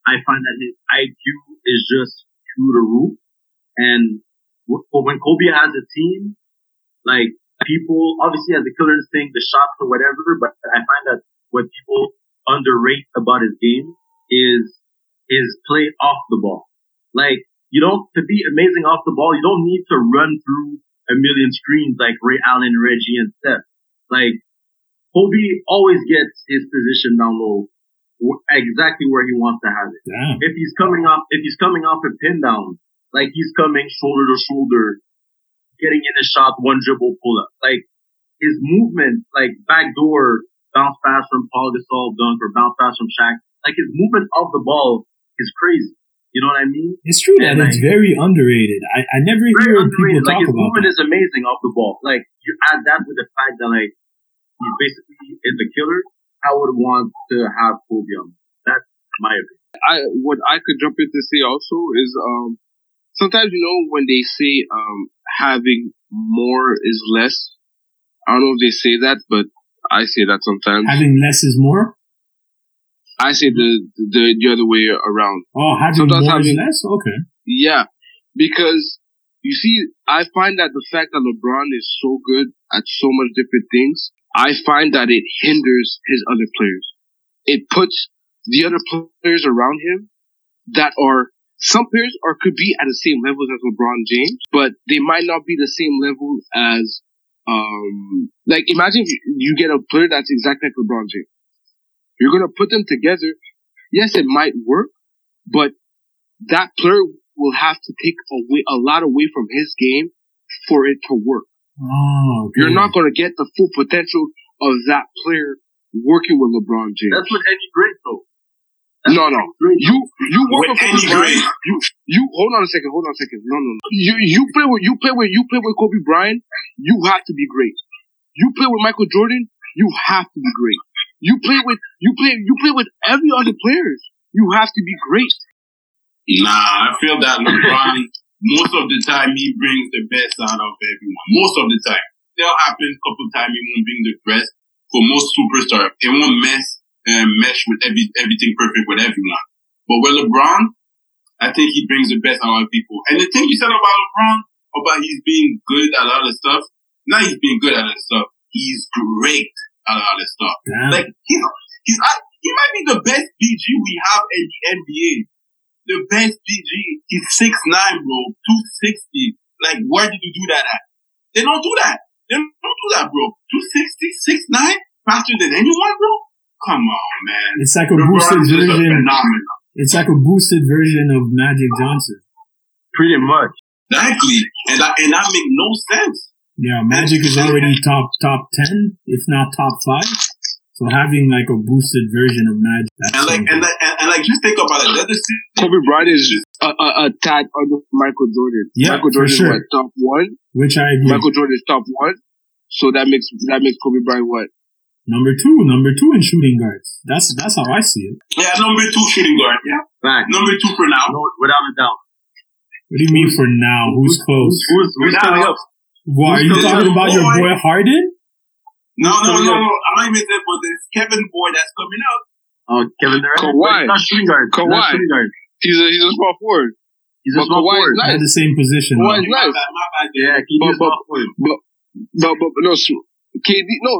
I find that his I Q is just through the roof. And w- when Kobe has a team, like people obviously has the killer instinct, the shots or whatever, but I find that what people underrate about his game is his play off the ball. Like you don't to be amazing off the ball, you don't need to run through a million screens like Ray Allen, Reggie, and Steph. Like, Kobe always gets his position down low, w- exactly where he wants to have it. Yeah. If he's coming off, if he's coming off a pin down, like he's coming shoulder to shoulder, getting in a shot, one dribble pull up. Like his movement, like backdoor bounce pass from Paul Gasol dunk or bounce pass from Shaq. Like his movement off the ball is crazy. You know what I mean? It's true that like, it's very underrated. I, I never hear people like, talk about it. Like, his movement is amazing off the ball. Like, you add that with the fact that, like, he basically is a killer. I would want to have Kobe on. That's my opinion. I, what I could jump in to say also is, um, sometimes, you know, when they say um, having more is less, I don't know if they say that, but I say that sometimes. Having less is more? I say the, the the other way around. Oh, having Sometimes more having, less? Okay. Yeah. Because, you see, I find that the fact that LeBron is so good at so much different things, I find that it hinders his other players. It puts the other players around him that are, some players are could be at the same level as LeBron James, but they might not be the same level as, um, like, imagine if you get a player that's exactly like LeBron James. You're going to put them together. Yes, it might work, but that player will have to take away a lot away from his game for it to work. Oh, okay. You're not going to get the full potential of that player working with LeBron James. That's what any great though. That's no, no. Great. You you work with, with LeBron. Great. You you hold on a second. Hold on a second. No, no, no. You you play with you play with you play with Kobe Bryant. You have to be great. You play with Michael Jordan. You have to be great. You play with you play you play with every other players. You have to be great. Nah, I feel that LeBron most of the time he brings the best out of everyone. Most of the time, still happens a couple times he won't bring the best for most superstars. It won't mess and uh, mesh with every everything perfect with everyone. But with LeBron, I think he brings the best out of people. And the thing you said about LeBron, about he's being good at a lot of stuff. Not he's being good at a lot of stuff. He's great. All this stuff. Damn. Like he's he's he might be the best B G we have in the N B A. The best B G. He's six nine, bro, two sixty. Like where did you do that at? They don't do that. They don't do that, bro. Two sixty, six nine, faster than anyone, bro. Come on, man. It's like a LeBron boosted version. Phenomenal. It's like a boosted version of Magic Johnson. Pretty much. Exactly, and that and that make no sense. Yeah, Magic is already top top ten, if not top five. So having like a boosted version of Magic, that's and like and, and, and like just think about it. The other Kobe Bryant is just a, a, a tad under Michael Jordan. Yeah, Michael Jordan for sure. Is what, top one, which I agree. Michael Jordan is top one, so that makes that makes Kobe Bryant what number two, number two in shooting guards. That's that's how I see it. Yeah, number two shooting guard. Yeah, right. Number two for now, without a doubt. What do you mean for now? Who's close? Who's, who's, who's now? What, are you talking about boy. your boy Harden? No, no, no, no. I'm not even there for this Kevin boy that's coming up. Uh, Kevin Durant. Kawhi. He's not shooting guard. Kawhi. He's, not shooting guard. he's a he's a small forward. He's a but small Kawhi forward. Nice. In the same position. Kawhi's though. nice. Yeah, K D's small forward. But, but, but, but no, K D. No,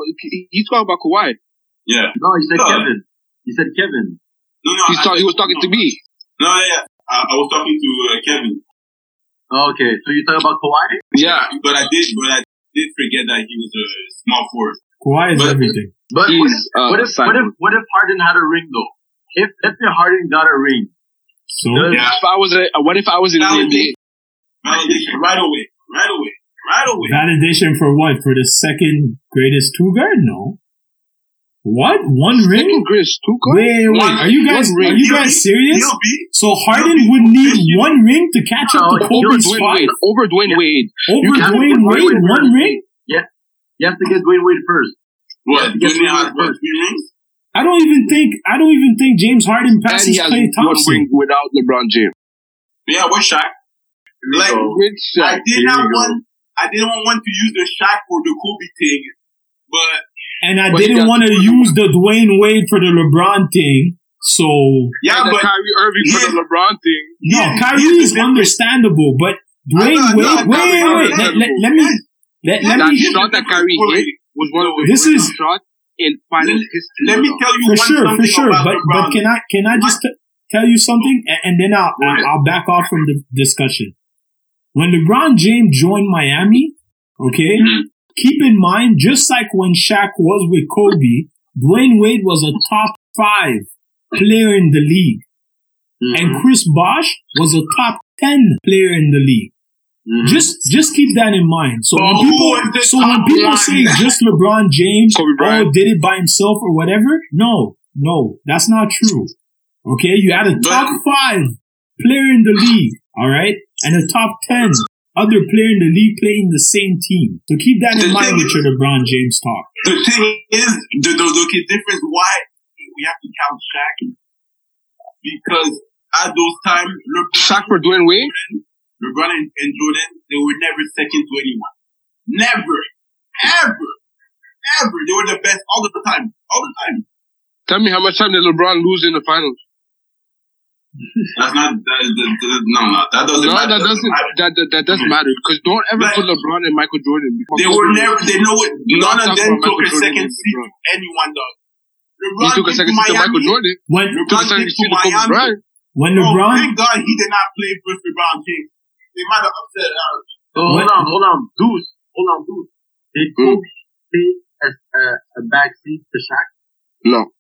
he's talking about Kawhi. Yeah. No, he said no. Kevin. He said Kevin. No, no. He's I, talk, he was talking no. to me. No, yeah. I, I was talking to uh, Kevin. Okay, so you talk about Kawhi? Yeah, but I did, but I did forget that he was a small forward. Kawhi is but, everything. But what if, uh, what if what if what if Harden had a ring though? If if Harden got a ring, so yeah. if I was a, what if I was in validation. the N B A? Validation right away, right away, right away. Validation for what? For the second greatest two guard? No. What? One ring? Greatest two guard? Wait, wait, wait. Are you guys are you guys serious? So Harden would need one ring to catch up to Kobe's spot over Dwayne Wade. Over Dwayne Wade, one ring? Yeah, you have to get Dwayne Wade first. What? I don't even think I don't even think James Harden passes Klay Thompson. One ring without LeBron James. Yeah, with Shaq. Like I did not want I didn't want to use the Shaq for the Kobe thing, but. And I but didn't want to use the Dwayne Wade for the LeBron thing, so... Yeah, but... Kyrie Irving yeah. for the LeBron thing. No, yeah, Kyrie is understandable, but Dwayne no, Wade... No, wait, wait, wait, wait. Let, let, let me... Let, let that me, shot that Kyrie hit was one of the greatest shots in final history. Let me tell you for one sure, something for sure, about but, LeBron. But can I can I just t- tell you something? And, and then I'll, I'll back off from the discussion. When LeBron James joined Miami, okay... Mm-hmm. Keep in mind, just like when Shaq was with Kobe, Dwayne Wade was a top five player in the league. Mm-hmm. And Chris Bosh was a top ten player in the league. Mm-hmm. Just just keep that in mind. So oh, when people, so when people say just LeBron James, oh, did it by himself or whatever, no, no, that's not true. Okay, you had a top five player in the league, all right, and a top ten. Other player in the league playing the same team. So keep that in the mind with your LeBron James talk. The thing is, the, the, the difference why we have to count Shaq because at those times, LeBron, Shaq for Dwayne Wade, LeBron and, and Jordan, they were never second to anyone. Never, ever, ever. They were the best all the time, all the time. Tell me how much time did LeBron lose in the finals? That's not that, that, that, no, no, that doesn't no, matter. That doesn't matter. That, that, that doesn't matter because don't ever but put LeBron and Michael Jordan. They were never. They know it. None of them took a second seat. Anyone does. LeBron he took a second seat to Michael Jordan. When LeBron took to Miami, Kobe when LeBron, oh, thank God he did not play with LeBron James. They might have upset us. So hold on, hold on, Deuce, hold on, Deuce. Did Kobe take a, a, a back seat to Shaq? No.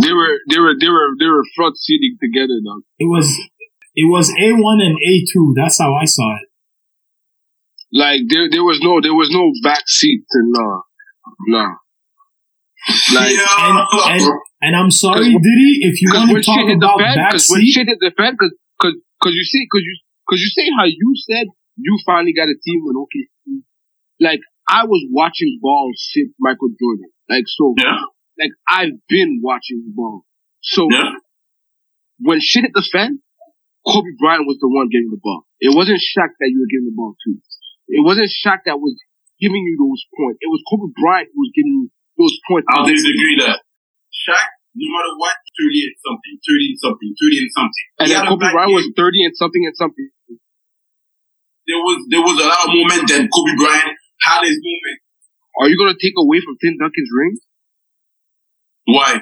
They were, they were, they were, they were front seating together, though. It was, it was A one and A two. That's how I saw it. Like there, there was no, there was no back seat to no, no. Like, yeah. and, and, and I'm sorry, Diddy, if you want to talk about back seat, when shit hit the fan, because, because, because you see, because you, because you say how you said you finally got a team with O K C. Like I was watching ball shit, Michael Jordan. Like so. Yeah. Like, I've been watching ball. So, yeah. when shit hit the fan, Kobe Bryant was the one getting the ball. It wasn't Shaq that you were giving the ball to. It wasn't Shaq that was giving you those points. It was Kobe Bryant who was giving you those points. I'll disagree that. Shaq, no matter what, thirty and something, thirty and something, thirty and something. And then Kobe Bryant was thirty and something and something. There was, there was a lot of moment that Kobe Bryant had his moment. Are you going to take away from Tim Duncan's ring? Why?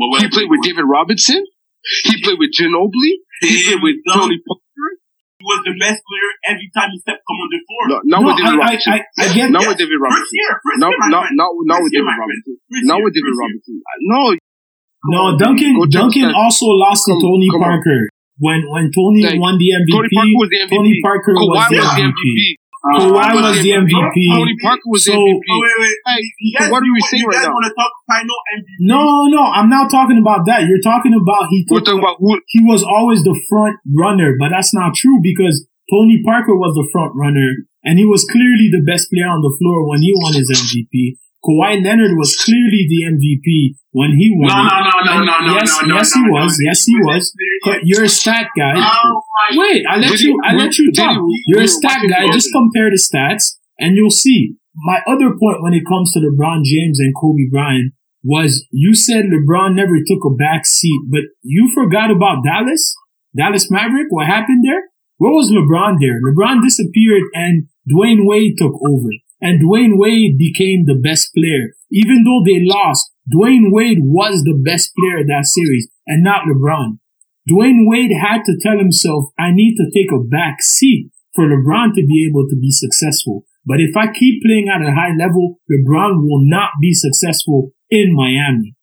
Well, he played with David Robinson. He played with Ginobili. He played with Tony Parker. He was the best player every time he stepped on the floor. No, not no, with David I, Robinson. I, I, I not yes. with David Robinson. First year, first no, year, no, no, not with David Robinson. Not with David Robinson. No. No, Duncan. Go Duncan down. also lost come, to Tony Parker when when Tony like, won the M V P. Tony Parker was the M V P. Tony Parker Kawhi was the MVP. MVP. Uh, Kawhi was the M V P. Tony Parker was the M V P. Oh, wait, wait. Hey, guys, what are we saying right now? Talk final M V P? No, no, I'm not talking about that. You're talking about he took, We're talking about who? He was always the front runner, but that's not true because Tony Parker was the front runner and he was clearly the best player on the floor when he won his M V P. Kawhi Leonard was clearly the M V P when he won. No, no, no, no, no, no, yes, no, no, yes, no, no, he was. No, yes, he was. But you're a stat guy. Oh Wait, I let you. I let you talk. You're a stat guy. Just compare the stats, and you'll see. My other point when it comes to LeBron James and Kobe Bryant was you said LeBron never took a back seat, but you forgot about Dallas, Dallas Maverick, what happened there? Where was LeBron there? LeBron disappeared and Dwayne Wade took over. And Dwayne Wade became the best player. Even though they lost, Dwayne Wade was the best player of that series and not LeBron. Dwayne Wade had to tell himself, I need to take a back seat for LeBron to be able to be successful. But if I keep playing at a high level, LeBron will not be successful in Miami.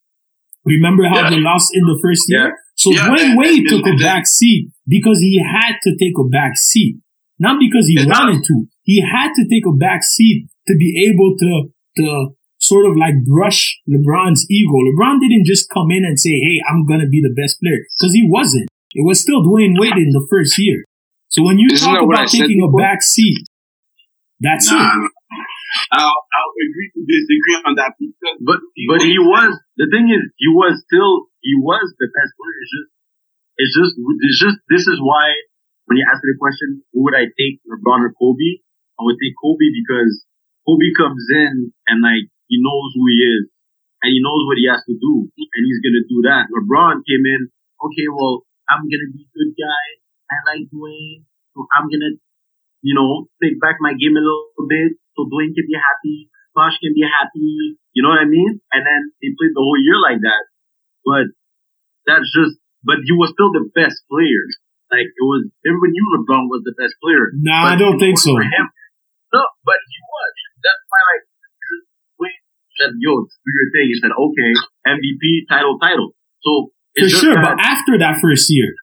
Remember how yeah. they lost in the first year? Yeah. So yeah, Dwayne Wade took a back seat because he had to take a back seat. Not because he wanted to. He had to take a back seat to be able to, to sort of like brush LeBron's ego. LeBron didn't just come in and say, hey, I'm going to be the best player. Because he wasn't. It was still Dwayne Wade in the first year. So when you Isn't talk about taking a back seat, that's nah, it. Nah. I'll, I'll agree to disagree on that. Because but he but he was, the thing is, he was still, he was the best player. It's just, it's just, it's just, this is why when you ask me the question, who would I take, LeBron or Kobe? I would take Kobe because Kobe comes in and like, he knows who he is and he knows what he has to do and he's going to do that. LeBron came in, okay, well, I'm going to be a good guy. I like Dwayne. So I'm going to, you know, take back my game a little bit. So Dwayne can be happy, Sasha can be happy, you know what I mean? And then he played the whole year like that. But that's just, but he was still the best player. Like, it was, everyone knew LeBron was the best player. No, nah, I don't think so. For him. No, but he was. That's why, like, Dwayne said, yo, do your thing. He said, okay, M V P, title, title. So, for it's sure, but after that first year.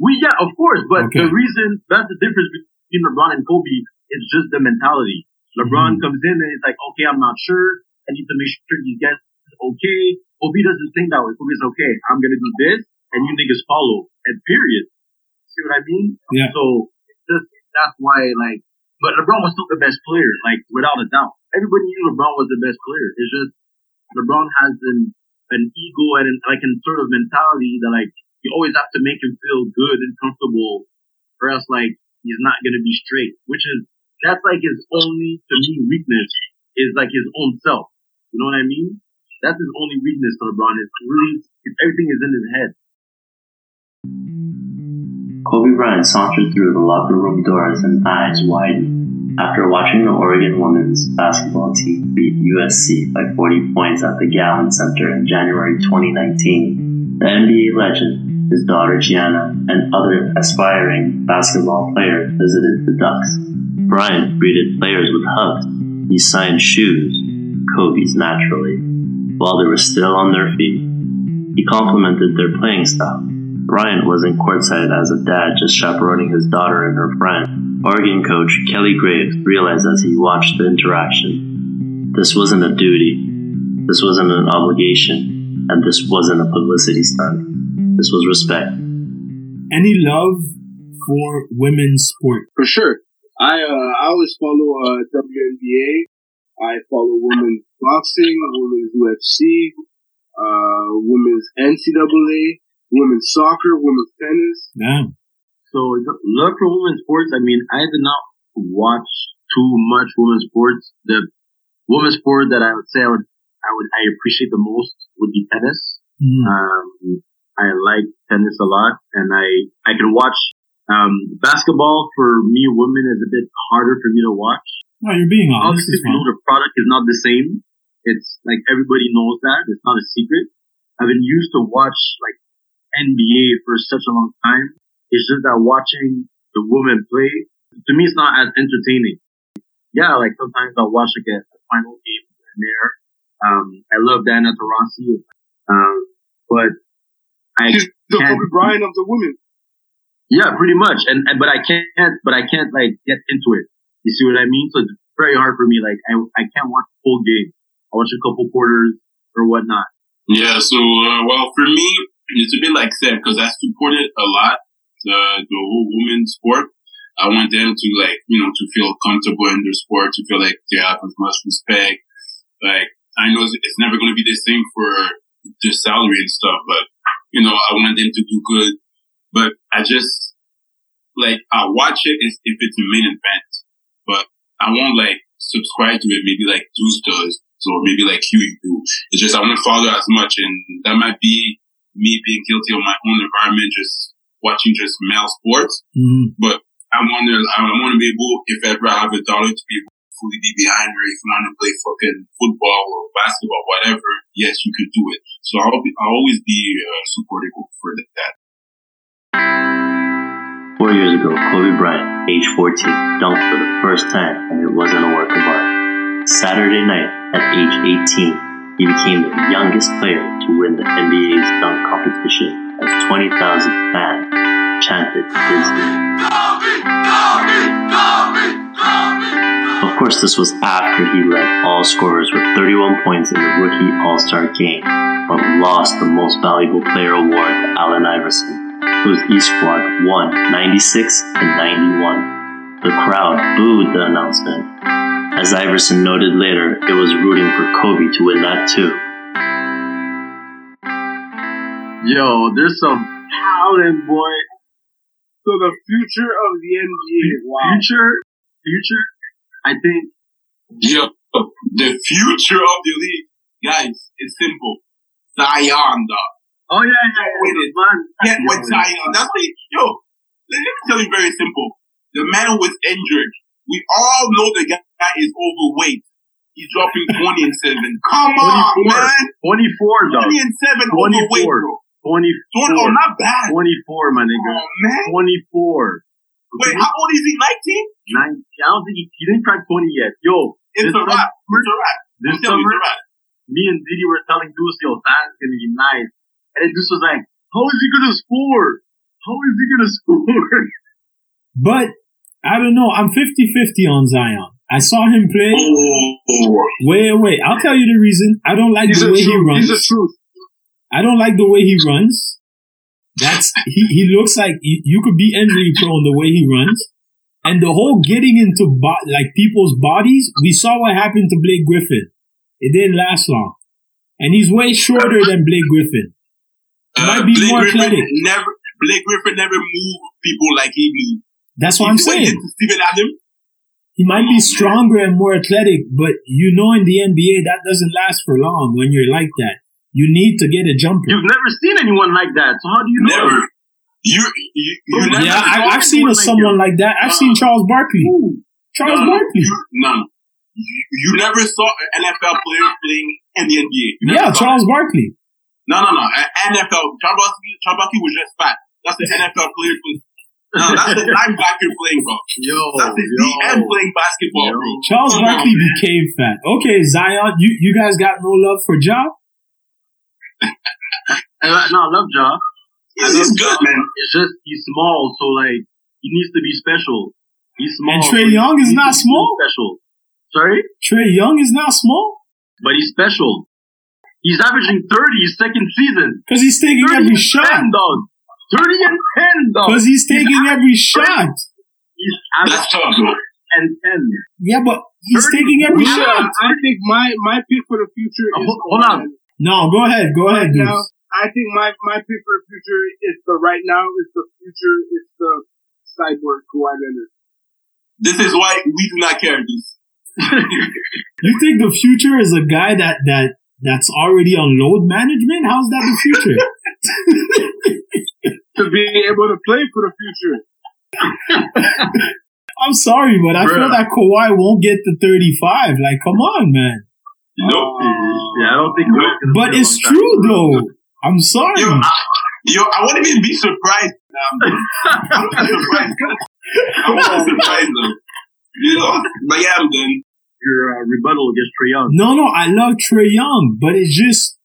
We, yeah, of course. But okay. The reason, that's the difference between LeBron and Kobe is just the mentality. LeBron mm-hmm. comes in and it's like, okay, I'm not sure. I need to make sure these guys are okay. Kobe doesn't think that way. Kobe's okay. I'm gonna do this, and you niggas follow. And period. See what I mean? Yeah. So it's just that's why, like, but LeBron was still the best player, like without a doubt. Everybody knew LeBron was the best player. It's just LeBron has an an ego and an, like an sort of mentality that like you always have to make him feel good and comfortable, or else like he's not gonna be straight, which is. That's like his only, to me, weakness is like his own self. You know what I mean? That's his only weakness to LeBron. It's really, it's, everything is in his head. Kobe Bryant sauntered through the locker room door as his eyes widened after watching the Oregon women's basketball team beat U S C by forty points at the Gallen Center in January twenty nineteen. The N B A legend, his daughter Gianna, and other aspiring basketball players visited the Ducks. Bryant greeted players with hugs. He signed shoes, Kobe's naturally, while they were still on their feet. He complimented their playing style. Bryant wasn't courtside as a dad just chaperoning his daughter and her friend. Oregon coach Kelly Graves realized as he watched the interaction, this wasn't a duty, this wasn't an obligation, and this wasn't a publicity stunt. This was respect. Any love for women's sport? For sure. I uh, I always follow uh, W N B A. I follow women's boxing, women's U F C, uh, women's N C double A, women's soccer, women's tennis. Yeah. So love for women's sports. I mean, I did not watch too much women's sports. The women's sport that I would say I would I would I appreciate the most would be tennis. Mm. Um, I like tennis a lot, and I I can watch. Um, basketball for me, women is a bit harder for me to watch. No, you're being honest. Obviously, you know the product is not the same. It's like everybody knows that. It's not a secret. I've been used to watch like N B A for such a long time. It's just that watching the women play, to me, it's not as entertaining. Yeah, like sometimes I'll watch like a, a final game in there. Um, I love Diana Taurasi, um, but I she's the Kobe Bryant of the women. Yeah, pretty much. And, and, but I can't, but I can't like get into it. You see what I mean? So it's very hard for me. Like I, I can't watch the whole game. I watch a couple quarters or whatnot. Yeah. So, uh, well, for me, it's a bit like that because I supported a lot the, the whole women's sport. I want them to like, you know, to feel comfortable in their sport, to feel like they have as much respect. Like I know it's never going to be the same for their salary and stuff, but you know, I want them to do good. But I just, like, I watch it if it's a main event. But I won't, like, subscribe to it. Maybe, like, Deuce does. So maybe like you do. It's just I won't follow as much, and that might be me being guilty of my own environment, just watching just male sports. Mm-hmm. But I want to, I want to be able, if ever I have a dollar, to be able to fully be behind her. If you want to play fucking football or basketball, whatever, yes, you can do it. So I'll be, I'll always be uh, supportive for that. Four years ago, Kobe Bryant, age fourteen, dunked for the first time, and it wasn't a work of art. Saturday night, at age eighteen, he became the youngest player to win the N B A's dunk competition as twenty thousand fans chanted his name. Kobe, Kobe, Kobe, Kobe. Of course, this was after he led all scorers with thirty-one points in the rookie All-Star game, but lost the Most Valuable Player award to Allen Iverson, whose East squad won ninety-six and ninety-one. The crowd booed the announcement. As Iverson noted later, it was rooting for Kobe to win that too. Yo, there's some talent, boy. So the future of the N B A. Wow. Future? Future? I think. Yo, the future of the league. Guys, it's simple. Zion, dog. Oh yeah, yeah, with it, man. Get with Zion. That's it. Yo, let me tell you very simple. The man was injured. We all know the guy is overweight. He's dropping twenty and seven. Come on, man. Twenty four, though. Twenty and seven. Overweight, bro. Twenty four. Oh, not bad. Twenty four, my nigga. Oh, man. Twenty four. Wait, how old is he? Nineteen. Nine. I don't think he, he didn't crack twenty yet. Yo, it's a wrap. It's a wrap. This summer, me and Didi were telling Deuce, yo, that's gonna be nice. And this was like, how is he going to score? How is he going to score? But, I don't know. I'm fifty-fifty on Zion. I saw him play. Oh. Wait, wait. I'll tell you the reason. I don't like He's the way truth. he runs. He's the truth. I don't like the way he runs. That's He, he looks like he, you could be injury prone the way he runs. And the whole getting into bo- like people's bodies, we saw what happened to Blake Griffin. It didn't last long. And he's way shorter than Blake Griffin. Uh, might be Blake more Griffin athletic. Never, Blake Griffin never moved people like he moved. That's what he I'm saying. Steven Adam. He might be stronger and more athletic, but you know, in the N B A, that doesn't last for long when you're like that. You need to get a jumper. You've never seen anyone like that, so how do you know? Never. You, you, you yeah, never I, I've seen like someone you. like that. I've uh, seen Charles Barkley. Ooh, Charles no, Barkley. No, you, you never saw an N F L player playing in the N B A. Yeah, Charles Barkley. No, no, no. N F L. Trabaki was just fat. That's the N F L player. No, that's the linebacker playing, bro. Yo, that's the D N playing basketball, yo. bro. Charles Barkley became fat. Okay, Zion, you, you guys got no love for Ja? No, I love Ja. He's good, man. It's just he's small, so like he needs to be special. He's small. And Trae Young is not small. Special. Sorry, Trae Young is not small, but he's special. He's averaging thirty his second season. Because he's taking every shot. ten, dog. thirty and ten, dog. Because he's taking he's every shot. He's averaging thirty and ten. Yeah, but he's taking every yeah, shot. I think my, my pick for the future is... Oh, hold on. No, go ahead. Go right ahead, dude. I think my, my pick for the future is the right now. It's the future. It's the cyborg Kawhi Leonard. This is why we do not care, dude. You think the future is a guy that... that That's already on load management? How's that the future? To being able to play for the future. I'm sorry, but I Bruh. feel that Kawhi won't get to thirty-five. Like, come on, man. Nope. Uh, yeah, I don't think... But it's true, time. though. I'm sorry. Yo, I, yo, I wouldn't even be surprised. I'm not surprised. I'm not surprised, though. You know, but yeah, I'm done. Your uh, rebuttal against Trae Young. No, no, I love Trae Young, but it's just,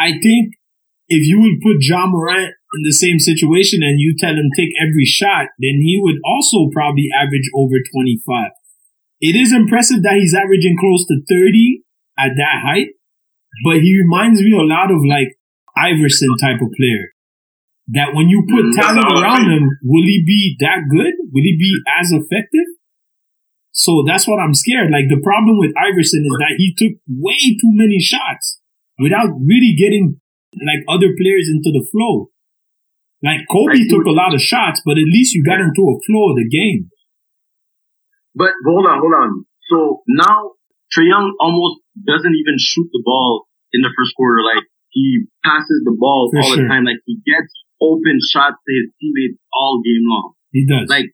I think if you would put Ja Morant in the same situation and you tell him take every shot, then he would also probably average over twenty-five. It is impressive that he's averaging close to thirty at that height, but he reminds me a lot of like Iverson type of player. That when you put talent around him, will he be that good? Will he be as effective? So that's what I'm scared. Like, the problem with Iverson is that he took way too many shots without really getting, like, other players into the flow. Like, Kobe took a lot of shots, but at least you got into a flow of the game. But hold on, hold on. So now Trae Young almost doesn't even shoot the ball in the first quarter. Like, he passes the ball For all sure. the time. Like, he gets open shots to his teammates all game long. He does. Like,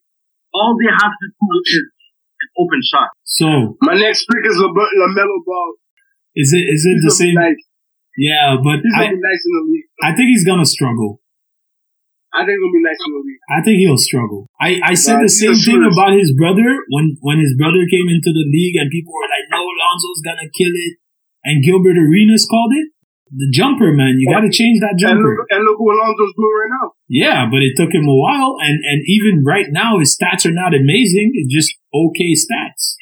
all they have to do is an open shot. So my next pick is LaMelo Ball. Is it? Is it he's the same? Nice. Yeah, but he's I, gonna be nice in the league. I think he's gonna struggle. I think he'll be nice in the league. I think he'll struggle. I, I said uh, the same thing sure. about his brother when, when his brother came into the league and people were like, "No, Lonzo's gonna kill it," and Gilbert Arenas called it. The jumper, man, you got to change that jumper. And look, and look what Lonzo's doing right now. Yeah, but it took him a while, and, and even right now, his stats are not amazing. It's just okay stats.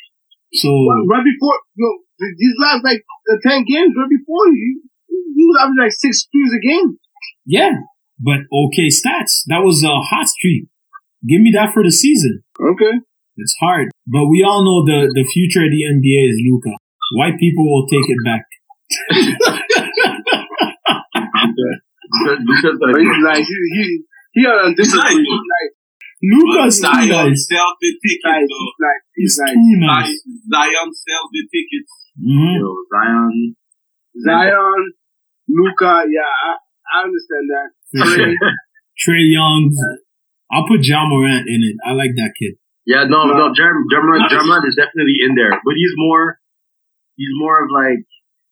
So well, right before, you know, these last like ten games, right before you, he was averaging like six threes a game. Yeah, but okay stats. That was a hot streak. Give me that for the season. Okay, it's hard, but we all know the the future of the N B A is Luka. White people will take it back. Because, because like, he's nice. He, he, he on this nice. He's nice. Luka is Zion nice. Sells the tickets. Nice. He's nice. He's nice. He's nice. Nice. Zion sells the tickets. Mm-hmm. Yo, Zion, Zion, Luka. Yeah, I, I understand that. Sure. Trae Young. Yeah. I'll put Ja Morant in it. I like that kid. Yeah, no, no, no Ja Morant nice. is definitely in there, but he's more, he's more of like.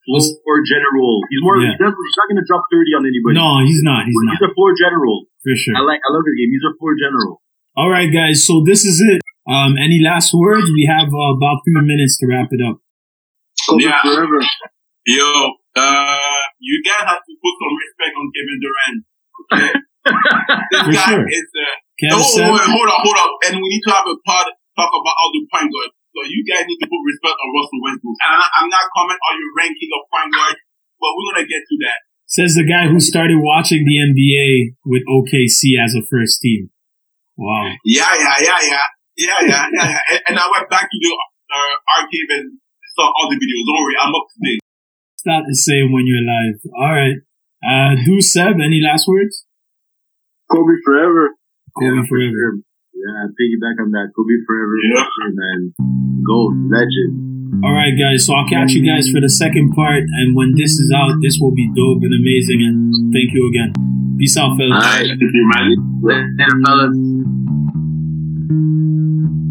Floor general. He's more. Yeah. He's not going to drop thirty on anybody. No, he's not. He's, he's not. a floor general. For sure. I like. I love his game. He's a floor general. All right, guys. So this is it. Um, any last words? We have uh, about three minutes to wrap it up. Kobe yeah. forever. Yo, uh, you guys have to put some respect on Kevin Durant. Okay? this For guy sure. is. Uh, oh, wait, hold on, hold on, and we need to have a pod talk about all the point guards. So you guys need to put respect on Russell Westbrook. And I, I'm not commenting on your ranking of point guard, but we're gonna get to that. Says the guy who started watching the N B A with O K C as a first team. Wow. Yeah, yeah, yeah, yeah, yeah, yeah, yeah. yeah. And, and I went back to the uh, archive and saw all the videos. Don't worry, I'm up to date. It's not the same when you're live. All right. Uh, do Seb, any last words? Kobe forever. Kobe yeah, forever. Yeah, piggyback on that. Kobe forever, yeah. man. Gold, legend. All right, guys. So I'll catch you guys for the second part. And when this is out, this will be dope and amazing. And thank you again. Peace out, fellas. All right. Thank you, man. Later, fellas.